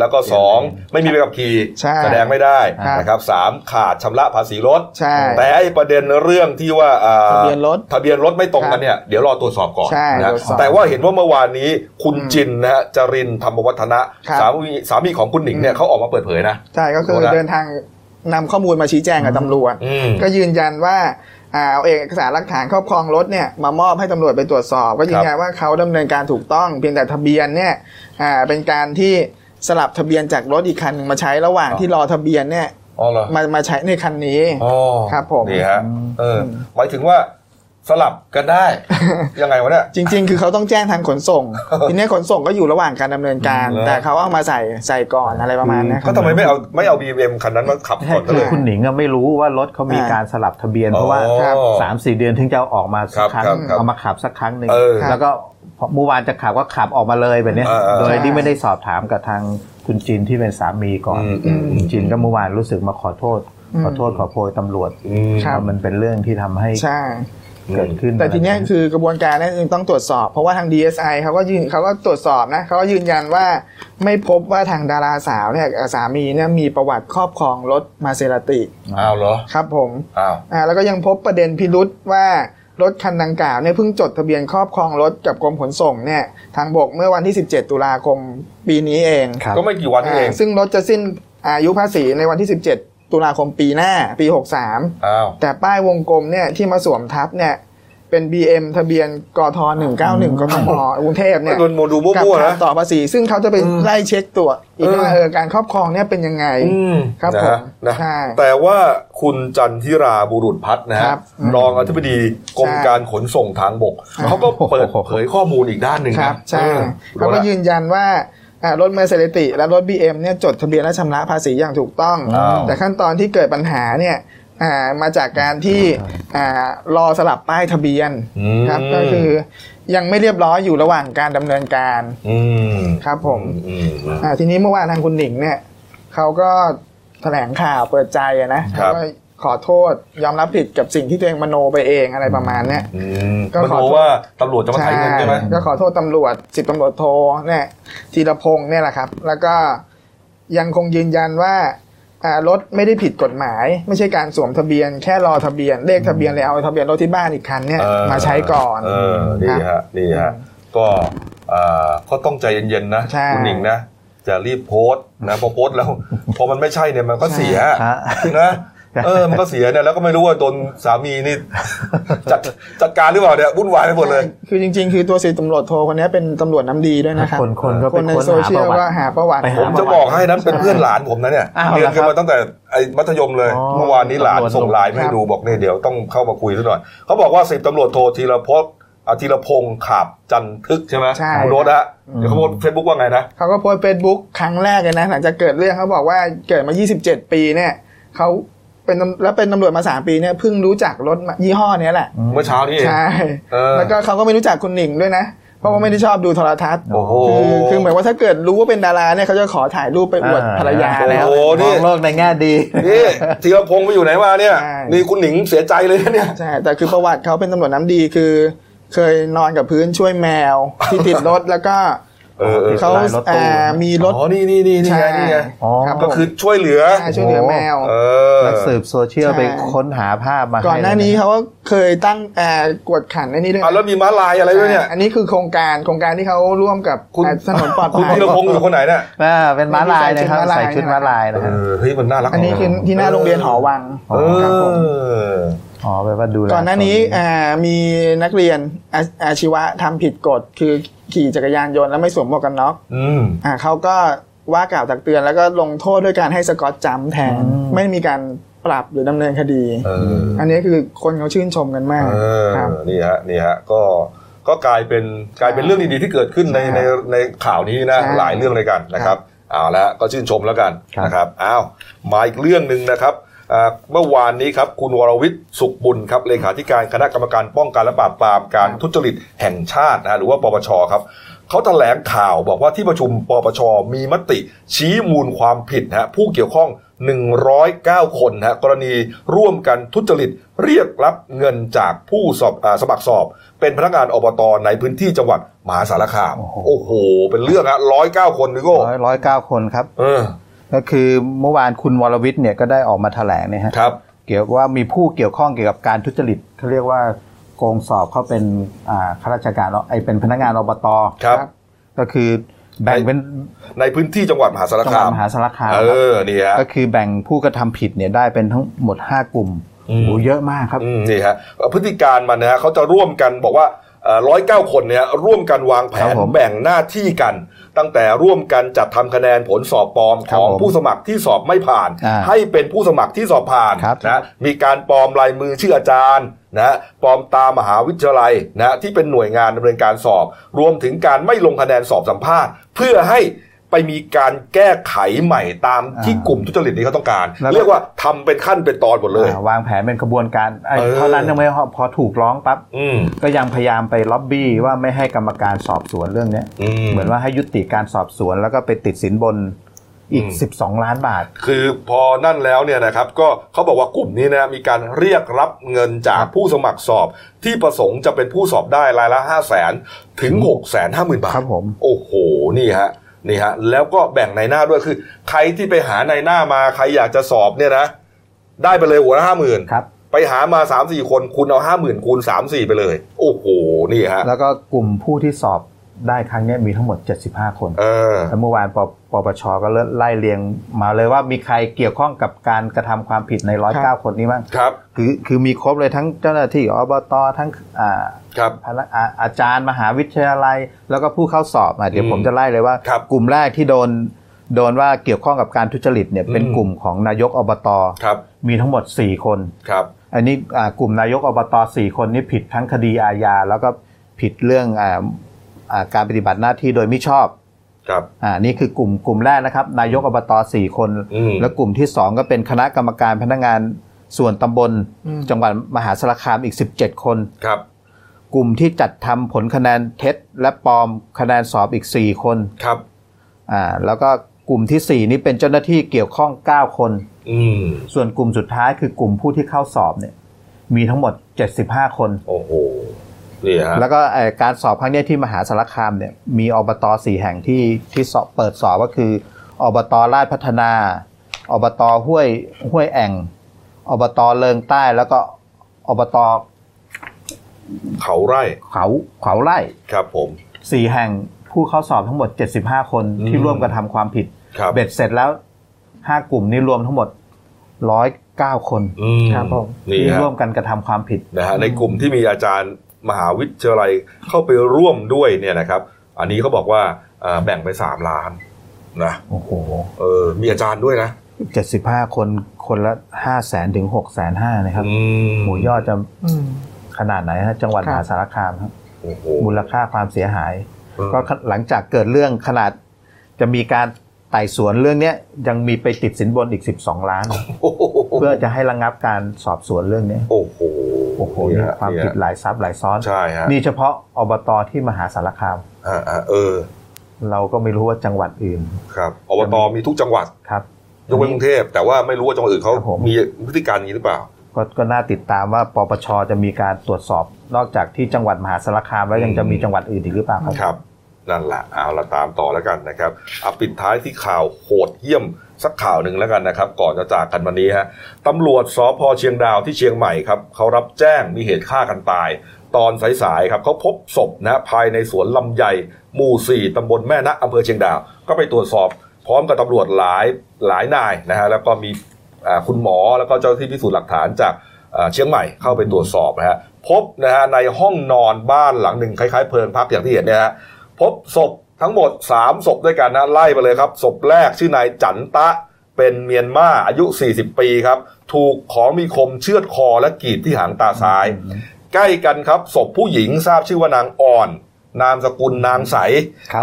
แล้วก็2ไม่มีใบขับขี่แสดงไม่ได้นะครับ3ขาดชำระภาษีรถแต่ไอ้ประเด็นเรื่องที่ว่าทะเบียนรถไม่ตรงกันเนี่ยเดี๋ยวรอตรวจสอบก่อนนะแต่ว่าเห็นว่าเมื่อวานนี้คุณจินนะฮะจรินธรรมวัฒนะสามีของคุณหนิงเนี่ยเขาออกมาเปิดเผยนะใช่ก็คือเดินทางนำข้อมูลมาชี้แจงกับตำรวจก็ยืนยันว่าเอาเอกสารหลักฐานครอบครองรถเนี่ยมามอบให้ตำรวจไปตรวจสอบก็ยืนยันว่าเขาดำเนินการถูกต้องเพียงแต่ทะเบียนเนี่ยเป็นการที่สลับทะเบียนจากรถอีกคันนึงมาใช้ระหว่างที่รอทะเบียนเนี่ยมาใช้ในคันนี้ครับผมนี่ฮะหมายถึงว่าสลับกันได้ยังไงวะเนี่ยจริงๆคือเขาต้องแจ้งทางขนส่งทีนี้ขนส่งก็อยู่ระหว่างการดำเนินการแต่เขาเอามาใส่ก่อนอะไรประมาณนี้ก็ทำไมไม่เอา BMW คันนั้นมาขับก่อนเลยคุณหนิงก็ไม่รู้ว่ารถเขามีการสลับทะเบียนเพราะว่า 3-4 เดือนถึงจะออกมาสักครั้งเอามาขับสักครั้งนึงแล้วก็เมื่อวานจะขับก็ขับออกมาเลยแบบนี้โดยที่ไม่ได้สอบถามกับทางคุณจินที่เป็นสามีก่อนคุณจินก็เมื่อวานรู้สึกมาขอโทษขอโพยตำรวจมันเป็นเรื่องที่ทำให้แต่ทีนี้คือกระบวนการนั้นต้องตรวจสอบเพราะว่าทาง DSI เขาก็ตรวจสอบนะเขาก็ยืนยันว่าไม่พบว่าทางดาราสาวเนี่ยสามีเนี่ยมีประวัติครอบครองรถมาเซราติอ้าวเหรอครับผมแล้วก็ยังพบประเด็นพิรุธว่ารถคันดังกล่าวเนี่ยเพิ่งจดทะเบียนครอบครองรถกับกรมขนส่งเนี่ยทางบกเมื่อวันที่17ตุลาคมปีนี้เองก็ไม่กี่วันเองซึ่งรถจะสิ้นอายุภาษีในวันที่17ตุลาคมปีหน้าปี63แต่ป้ายวงกลมเนี่ยที่มาสวมทับเนี่ย เป็น BM ทะเบียนกท.191กทมกรุงเทพเนี่ยโมดูมั่วๆนะต่อภาษีซึ่งเขาจะไปไล่เช็คตรวจอีกว่าการครอบครองเนี่ยเป็นยังไงครับผมนะแต่ว่าคุณจันทิราบุรุษพัฒน์นะครับรองอธิบดีกรมการขนส่งทางบกเขาก็เปิดเผยข้อมูลอีกด้านหนึ่งครับใช่เขาก็ยืนยันว่ารถเมล์เสรีติและรถ BM เนี่ยจดทะเบียนและชำระภาษีอย่างถูกต้องแต่ขั้นตอนที่เกิดปัญหาเนี่ยมาจากการที่รอสลับป้ายทะเบียนครับก็คือยังไม่เรียบร้อยอยู่ระหว่างการดำเนินการครับผมทีนี้เมื่อวานทางคุณหนิงเนี่ยเขาก็แถลงข่าวเปิดใจนะก็ขอโทษยอมรับผิดกับสิ่งที่ตัวเองมโนไปเองอะไรประมาณนี้ก็ขอโทษว่าตำรวจจะมาไถ่เงินใช่ไหมก็ขอโทษตำรวจ10ตำรวจโทเนี่ยธีรพงษ์เนี่ยแหละครับแล้วก็ยังคงยืนยันว่ารถไม่ได้ผิดกฎหมายไม่ใช่การสวมทะเบียนแค่รอทะเบียนเลขทะเบียนเลยเอาทะเบียนรถที่บ้านอีกคันเนี่ยมาใช้ก่อนนี่ฮะนี่ฮะก็ต้องใจเย็นๆนะคุณหนิงนะจะรีบโพสต์นะพอโพสต์แล้วพอมันไม่ใช่เนี่ยมันก็เสียนะมันก็เสียเนี่ยแล้วก็ไม่รู้ว่าโดนสามีนี่จัดการหรือเปล่าเนี่ยวุ่นวายไปหมดเลยคือจริงๆคือตัวสิบตำรวจโทคนนี้เป็นตำรวจน้ำดีด้วยนะครับคนในโซเชียลว่าหาประวัติผมจะบอกให้นั้นเป็นเพื่อนหลานผมนะเนี่ยเรียนกันมาตั้งแต่ไอ้มัธยมเลยเมื่อวานนี้หลานส่งไลน์ให้ดูบอกเนี่ยเดี๋ยวต้องเข้ามาคุยซะหน่อยเขาบอกว่าสิบตำรวจโทธีรพงษ์ขาบจันทึกใช่ไหมคุณโรสฮะเดี๋ยวเขาโพสเฟซบุ๊กว่าไงนะเขาก็โพสเฟซบุ๊กครั้งแรกเลยนะหลังจากเกิดเรื่องเขาบอกว่าเกิดมา27ปีเนี่ยเขาเป็นแล้วเป็นตำรวจมา3ปีเนี่ยเพิ่งรู้จักรถยี่ห้อนี้แหละเมื่อเช้านี่ใช่แล้วก็เขาก็ไม่รู้จักคุณหนิงด้วยนะเพราะว่าไม่ได้ชอบดูโทรทัศน์คือเหมือนว่าถ้าเกิดรู้ว่าเป็นดาราเนี่ยเขาจะขอถ่ายรูปไปอวดภรรยาแล้วมองโลกในแง่ดีนี่ธีรพงษ์ไปอยู่ไหนมาเนี่ยนี่คุณหนิงเสียใจเลยเนี่ยใช่แต่คือประวัติเขาเป็นตำรวจน้ำดีคือเคยนอนกับพื้นช่วยแมวที่ติดรถแล้วก็เขามีรถนี่ไงก็คือช่วยเหลือแมวนักสืบโซเชียลไปค้นหาภาพมาก่อนหน้านี้เขาก็เคยตั้งกวดขันในนี้ด้วยแล้วมีม้าลายอะไรด้วยเนี่ยอันนี้คือโครงการที่เขาร่วมกับถนนปลอดภัยคุณธีรพงษ์อยู่คนไหนเนี่ยเป็นม้าลายนะครับใส่ชุดม้าลายนะครับเฮ้ยมันน่ารักอันนี้คือที่หน้าโรงเรียนหอวังอ๋อแปลว่าดูแลก่อนหน้านี้มีนักเรียนอาชีวะทำผิดกฎคือขี่จักรยานยนต์แล้วไม่สวมหมวกกันน็อกเขาก็ว่ากล่าวตักเตือนแล้วก็ลงโทษด้วยการให้สกอตจัมป์แทนไม่มีการปรับหรือดำเนินคดี อันนี้คือคนเขาชื่นชมกันมากนี่ฮะก็กลายเป็นเรื่องดีๆที่เกิดขึ้นในข่าวนี้นะหลายเรื่องเลยกันนะครับเอาละก็ชื่นชมแล้วกันนะครับอ้าวมาอีกเรื่องนึงนะครับเมื่อวานนี้ครับคุณวรวิทย์สุขบุญครับเลขาธิการคณะกรรมการป้องกันและปราบปรามการทุจริตแห่งชาตินะหรือว่าปปชครับเขาแถลงข่าวบอกว่าที่ประชุมปปชมีมติชี้มูลความผิดนะผู้เกี่ยวข้อง109คนนะกรณีร่วมกันทุจริตเรียกรับเงินจากผู้สมัครสอบเป็นพนักงานอบตในพื้นที่จังหวัดมหาสารคามโอ้โหเป็นเรื่องฮะ109คนนี่ก็109คนครับก็คือเมื่อวานคุณวรวิทย์เนี่ยก็ได้ออกมาแถลงเนี่ยฮะเกี่ยวกับว่ามีผู้เกี่ยวข้องเกี่ยวกับการทุจริตเขาเรียกว่าโกงสอบเขาเป็นข้าราชการเป็นพนักงานอบต.ก็คือแบ่งเป็นในพื้นที่จังหวัดมหาสารคามนี่ฮะก็คือแบ่งผู้กระทำผิดเนี่ยได้เป็นทั้งหมด5กลุ่มโหเยอะมากครับนี่ฮะพฤติการมันนะฮะเขาจะร่วมกันบอกว่า109คนเนี่ยร่วมกันวางแผนแบ่งหน้าที่กันตั้งแต่ร่วมกันจัดทำคะแนนผลสอบปลอมของผู้สมัครที่สอบไม่ผ่านให้เป็นผู้สมัครที่สอบผ่านนะมีการปลอมลายมือชื่ออาจารย์นะปลอมตามหาวิทยาลัยนะที่เป็นหน่วยงานดำเนินการสอบรวมถึงการไม่ลงคะแนนสอบสัมภาษณ์เพื่อให้ไปมีการแก้ไขใหม่ตามที่กลุ่มทุจริตนี้เขาต้องการเรียกว่าทำเป็นขั้นเป็นตอนหมดเลยวางแผนเป็นขบวนการเท่านั้นยังไม่พอถูกร้องปั๊บก็ยังพยายามไปล็อบบี้ว่าไม่ให้กรรมการสอบสวนเรื่องนี้เหมือนว่าให้ยุติการสอบสวนแล้วก็ไปติดสินบนอีก12ล้านบาทคือพอนั่นแล้วเนี่ยนะครับก็เขาบอกว่ากลุ่มนี้นะมีการเรียกรับเงินจากผู้สมัครสอบที่ประสงค์จะเป็นผู้สอบได้รายละ 500,000 ถึง 650,000 บาทครับผมโอ้โหนี่ฮะแล้วก็แบ่งในหน้าด้วยคือใครที่ไปหาในหน้ามาใครอยากจะสอบเนี่ยนะได้ไปเลยหัวละ 50,000 ครับไปหามา 3-4 คนคุณเอา 50,000 คูณ 3-4 ไปเลยโอ้โหนี่ฮะแล้วก็กลุ่มผู้ที่สอบ ได้ครั้งนี้มีทั้งหมด75คนแล้วเมื่อวานปปช.ก็ไล่เรียงมาเลยว่ามีใครเกี่ยวข้องกับการกระทำความผิดใน109คนนี้บ้างคือมีครบเลยทั้งเจ้าหน้าที่อบต.ทั้งอาจารย์มหาวิทยาลัยแล้วก็ผู้เข้าสอบเดี๋ยวผมจะไล่เลยว่ากลุ่มแรกที่โดนว่าเกี่ยวข้องกับการทุจริตเนี่ยเป็นกลุ่มของนายกอบต.มีทั้งหมด4คนอันนี้กลุ่มนายกอบต.4คนนี้ผิดทั้งคดีอาญาแล้วก็ผิดเรื่องการปฏิบัติหน้าที่โดยมิชอบนี่คือกลุ่มแรกนะครับนายกอบต4คนและกลุ่มที่2ก็เป็นคณะกรรมการพนักงานส่วนตำบลจังหวัดมหาสารคามอีก17คนกลุ่มที่จัดทำผลคะแนนเท็จและปลอมคะแนนสอบอีก4คนแล้วก็กลุ่มที่4นี้เป็นเจ้าหน้าที่เกี่ยวข้อง9คนส่วนกลุ่มสุดท้ายคือกลุ่มผู้ที่เข้าสอบเนี่ยมีทั้งหมด75คนโอ้โหแล้วก็การสอบครั้งนี้ที่มหาสารคามเนี่ยมีอบต4แห่งที่สอบเปิดสอบก็คืออบตราชพัฒนาอบตห้วยแอ่งอบตเลิงใต้แล้วก็อบตเขาไร่ครับผม4แห่งผู้เข้าสอบทั้งหมด75คนที่ร่วมกระทำความผิดเบ็ดเสร็จแล้ว5กลุ่มนี้รวมทั้งหมด109คนครับผมที่ร่วมกันกระทำความผิดนะฮะในกลุ่มที่มีอาจารย์มหาวิทยาลัยเข้าไปร่วมด้วยเนี่ยนะครับอันนี้เขาบอกว่าแบ่งไป3ล้านนะโอ้โหมีอาจารย์ด้วยนะ75คนคนละ 500,000 ถึง 650,000 นะครับหมู่ยอดจะขนาดไหนฮะจังหวัดมหาสารคามครับโอ้โหมูลค่าความเสียหายก็หลังจากเกิดเรื่องขนาดจะมีการไต่สวนเรื่องนี้ยังมีไปติดสินบนอีก12ล้านเพื่อจะให้ระงับการสอบสวนเรื่องนี้โอ้โหความผิดหลายซับหลายซ้อนนี่เฉพาะอบตที่มหาสารคามเราก็ไม่รู้ว่าจังหวัดอื่นครับอบตมีทุกจังหวัดครับยกเว้นกรุงเทพแต่ว่าไม่รู้ว่าจังหวัดอื่นเขามีพฤติการอย่างนี้หรือเปล่าก็น่าติดตามว่าปปชจะมีการตรวจสอบนอกจากที่จังหวัดมหาสารคามแล้วยังจะมีจังหวัดอื่นอีกหรือเปล่าครับนั่นแหละเอาละตามต่อแล้วกันนะครับเอาปิดท้ายที่ข่าวโหดเยี่ยมสักข่าวหนึ่งแล้วกันนะครับก่อนจะจากกันวันนี้ฮะตำรวจสภ.เชียงดาวที่เชียงใหม่ครับเขารับแจ้งมีเหตุฆ่ากันตายตอนสายๆครับเขาพบศพนะภายในสวนลำไยหมู่4ตำบลแม่นะอำเภอเชียงดาวก็ไปตรวจสอบพร้อมกับตำรวจหลายนายนะฮะแล้วก็มีคุณหมอแล้วก็เจ้าหน้าที่พิสูจน์หลักฐานจากเชียงใหม่เข้าไปตรวจสอบนะฮะพบนะฮะในห้องนอนบ้านหลังหนึ่งคล้ายๆเพลิงพักอย่างที่เห็นเนี่ยฮะพบศพทั้งหมด3ศพด้วยกันนะไล่ไปเลยครับศพแรกชื่อนายจันตะเป็นเมียนมาอายุ40ปีครับถูกของมีคมเชือดคอและกรีดที่หางตาซ้ายใกล้กันครับศพผู้หญิงทราบชื่อว่านางอ่อนนามสกุลนางใส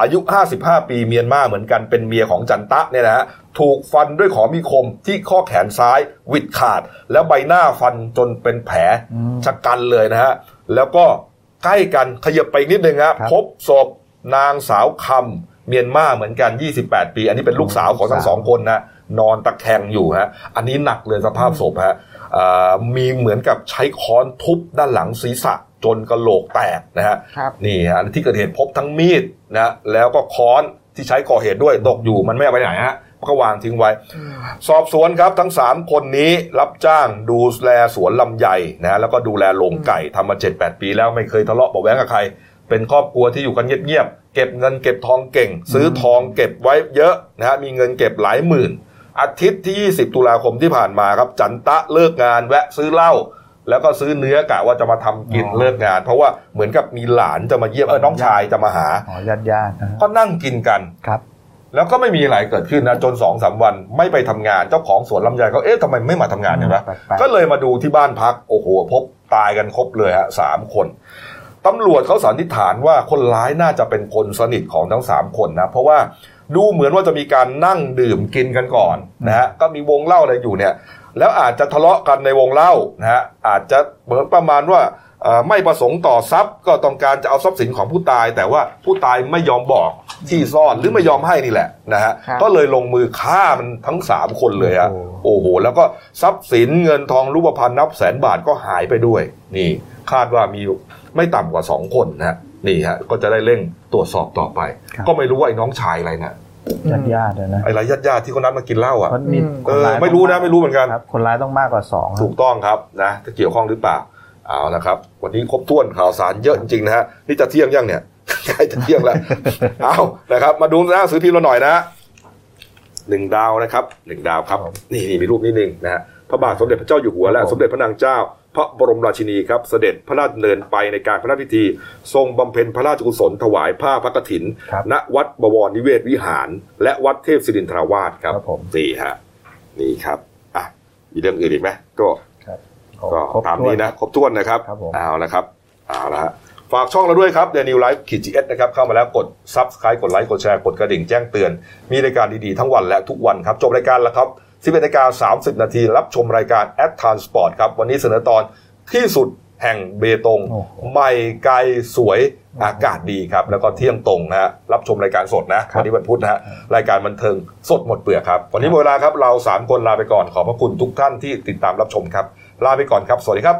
อายุ55ปีเมียนมาเหมือนกันเป็นเมียของจันตะเนี่ยนะฮะถูกฟันด้วยของมีคมที่ข้อแขนซ้ายหวิดขาดแล้วใบหน้าฟันจนเป็นแผลชะกันเลยนะฮะแล้วก็ใกล้กันขยับไปนิดนึงครับพบศพนางสาวคำเมียนมาเหมือนกัน28ปีอันนี้เป็นลูกสาวของทั้งสองคนนะนอนตะแคงอยู่ฮะอันนี้หนักเลยสภาพศพฮะมีเหมือนกับใช้ค้อนทุบด้านหลังศีรษะจนกะโหลกแตกนะฮะนี่ฮะที่เกิดเหตุพบทั้งมีดนะแล้วก็ค้อนที่ใช้ก่อเหตุด้วยตกอยู่มันไม่เอาไปไหนฮะก็วางทิ้งไว้สอบสวนครับทั้ง3คนนี้รับจ้างดูแลสวนลำไยนะแล้วก็ดูแลโรงไก่ทำมา 7-8 ปีแล้วไม่เคยทะเลาะเบาะแว้งกับใครเป็นครอบครัวที่อยู่กันเงียบๆเก็บเงินเก็บทองเก่งซื้อทองเก็บไว้เยอะนะฮะมีเงินเก็บหลายหมื่นอาทิตย์ที่20ตุลาคมที่ผ่านมาครับจันตะเลิกงานแวะซื้อเหล้าแล้วก็ซื้อเนื้อกะว่าจะมาทำกินเลิกงานเพราะว่าเหมือนกับมีหลานจะมาเยี่ยมน้องชายจะมาหาญาติๆก็นั่งกินกันครับแล้วก็ไม่มีอะไรเกิดขึ้นนะจน 2-3 วันไม่ไปทำงานเจ้าของสวนลำไยเขาเอ๊ะทำไมไม่มาทำงานเนี่ยนะก็เลยมาดูที่บ้านพักโอ้โหพบตายกันครบเลยฮะ3คนตำรวจเขาสันนิษฐานว่าคนร้ายน่าจะเป็นคนสนิทของทั้ง3คนนะเพราะว่าดูเหมือนว่าจะมีการนั่งดื่มกินกันก่อนนะฮะก็มีวงเล่าอะไรอยู่เนี่ยแล้วอาจจะทะเลาะกันในวงเล่านะฮะอาจจะเหมือนประมาณว่าไม่ประสงค์ต่อทรัพย์ก็ต้องการจะเอาทรัพย์สินของผู้ตายแต่ว่าผู้ตายไม่ยอมบอกที่ซ่อนหรือไม่ยอมให้นี่แหละนะฮะก็เลยลงมือฆ่ามันทั้ง3คนเลยฮะโอ้โหแล้วก็ทรัพย์สินเงินทองรูปพรรณนับแสนบาทก็หายไปด้วยนี่คาดว่ามีไม่ต่ำกว่า2คนนะนี่ฮะก็จะได้เร่งตรวจสอบต่อไปก็ไม่รู้ว่าไอ้น้องชายอะไรนะญาติญาตินะไอ้ญาติที่คนนั้นมากินเหล้าอ่ะไม่รู้นะไม่รู้เหมือนกันคนร้ายต้องมากกว่า2ถูกต้องครับนะจะเกี่ยวข้องหรือเปล่าเอาละครับวันนี้ครบถ้วนข่าวสารเยอะจริงๆนะฮะนี่จะเที่ยงยังเนี่ย ใกล้จะเที่ยงแล้วเอานะครับมาดูหน้าสือพิมพ์เราหน่อยนะหนึ่งดาวนะครับหนึ่งดาวครับนี่มีรูปนิดนึงนะฮะพระบาทสมเด็จพระเจ้าอยู่หัวและสมเด็จพระนางเจ้าพระบรมราชินีครับเสด็จพระราชดำเนินไปในการพระราชพิธีทรงบำเพ็ญพระราชกุศลถวายผ้าพระกฐินณวัดบวรนิเวศวิหารและวัดเทพศิรินทราวาสครับนี่ฮะนี่ครับอ่ะมีเรื่องอื่นอีกไหมก็ตามนี้นะครบถ้วนนะครับเอาละครับเอาละฮะฝากช่องเราด้วยครับ Delinews Live-GS นะครับเข้ามาแล้วกด Subscribe กดไลค์กดแชร์กดกระดิ่งแจ้งเตือนมีรายการดีๆทั้งวันและทุกวันครับจบรายการแล้วครับ 11:30 นาทีรับชมรายการ @transport ครับวันนี้เสนอตอนที่สุดแห่งเบตงใหม่ไกลสวยอากาศดีครับแล้วก็เที่ยงตรงนะฮะรับชมรายการสดนะวันนี้วันพุธนะฮะรายการบันเทิงสดหมดเปลือกครับวันนี้หมดเวลาครับเรา3คนลาไปก่อนขอบพระคุณทุกท่านที่ติดตามรับชมครับลาไปก่อนครับสวัสดีครับ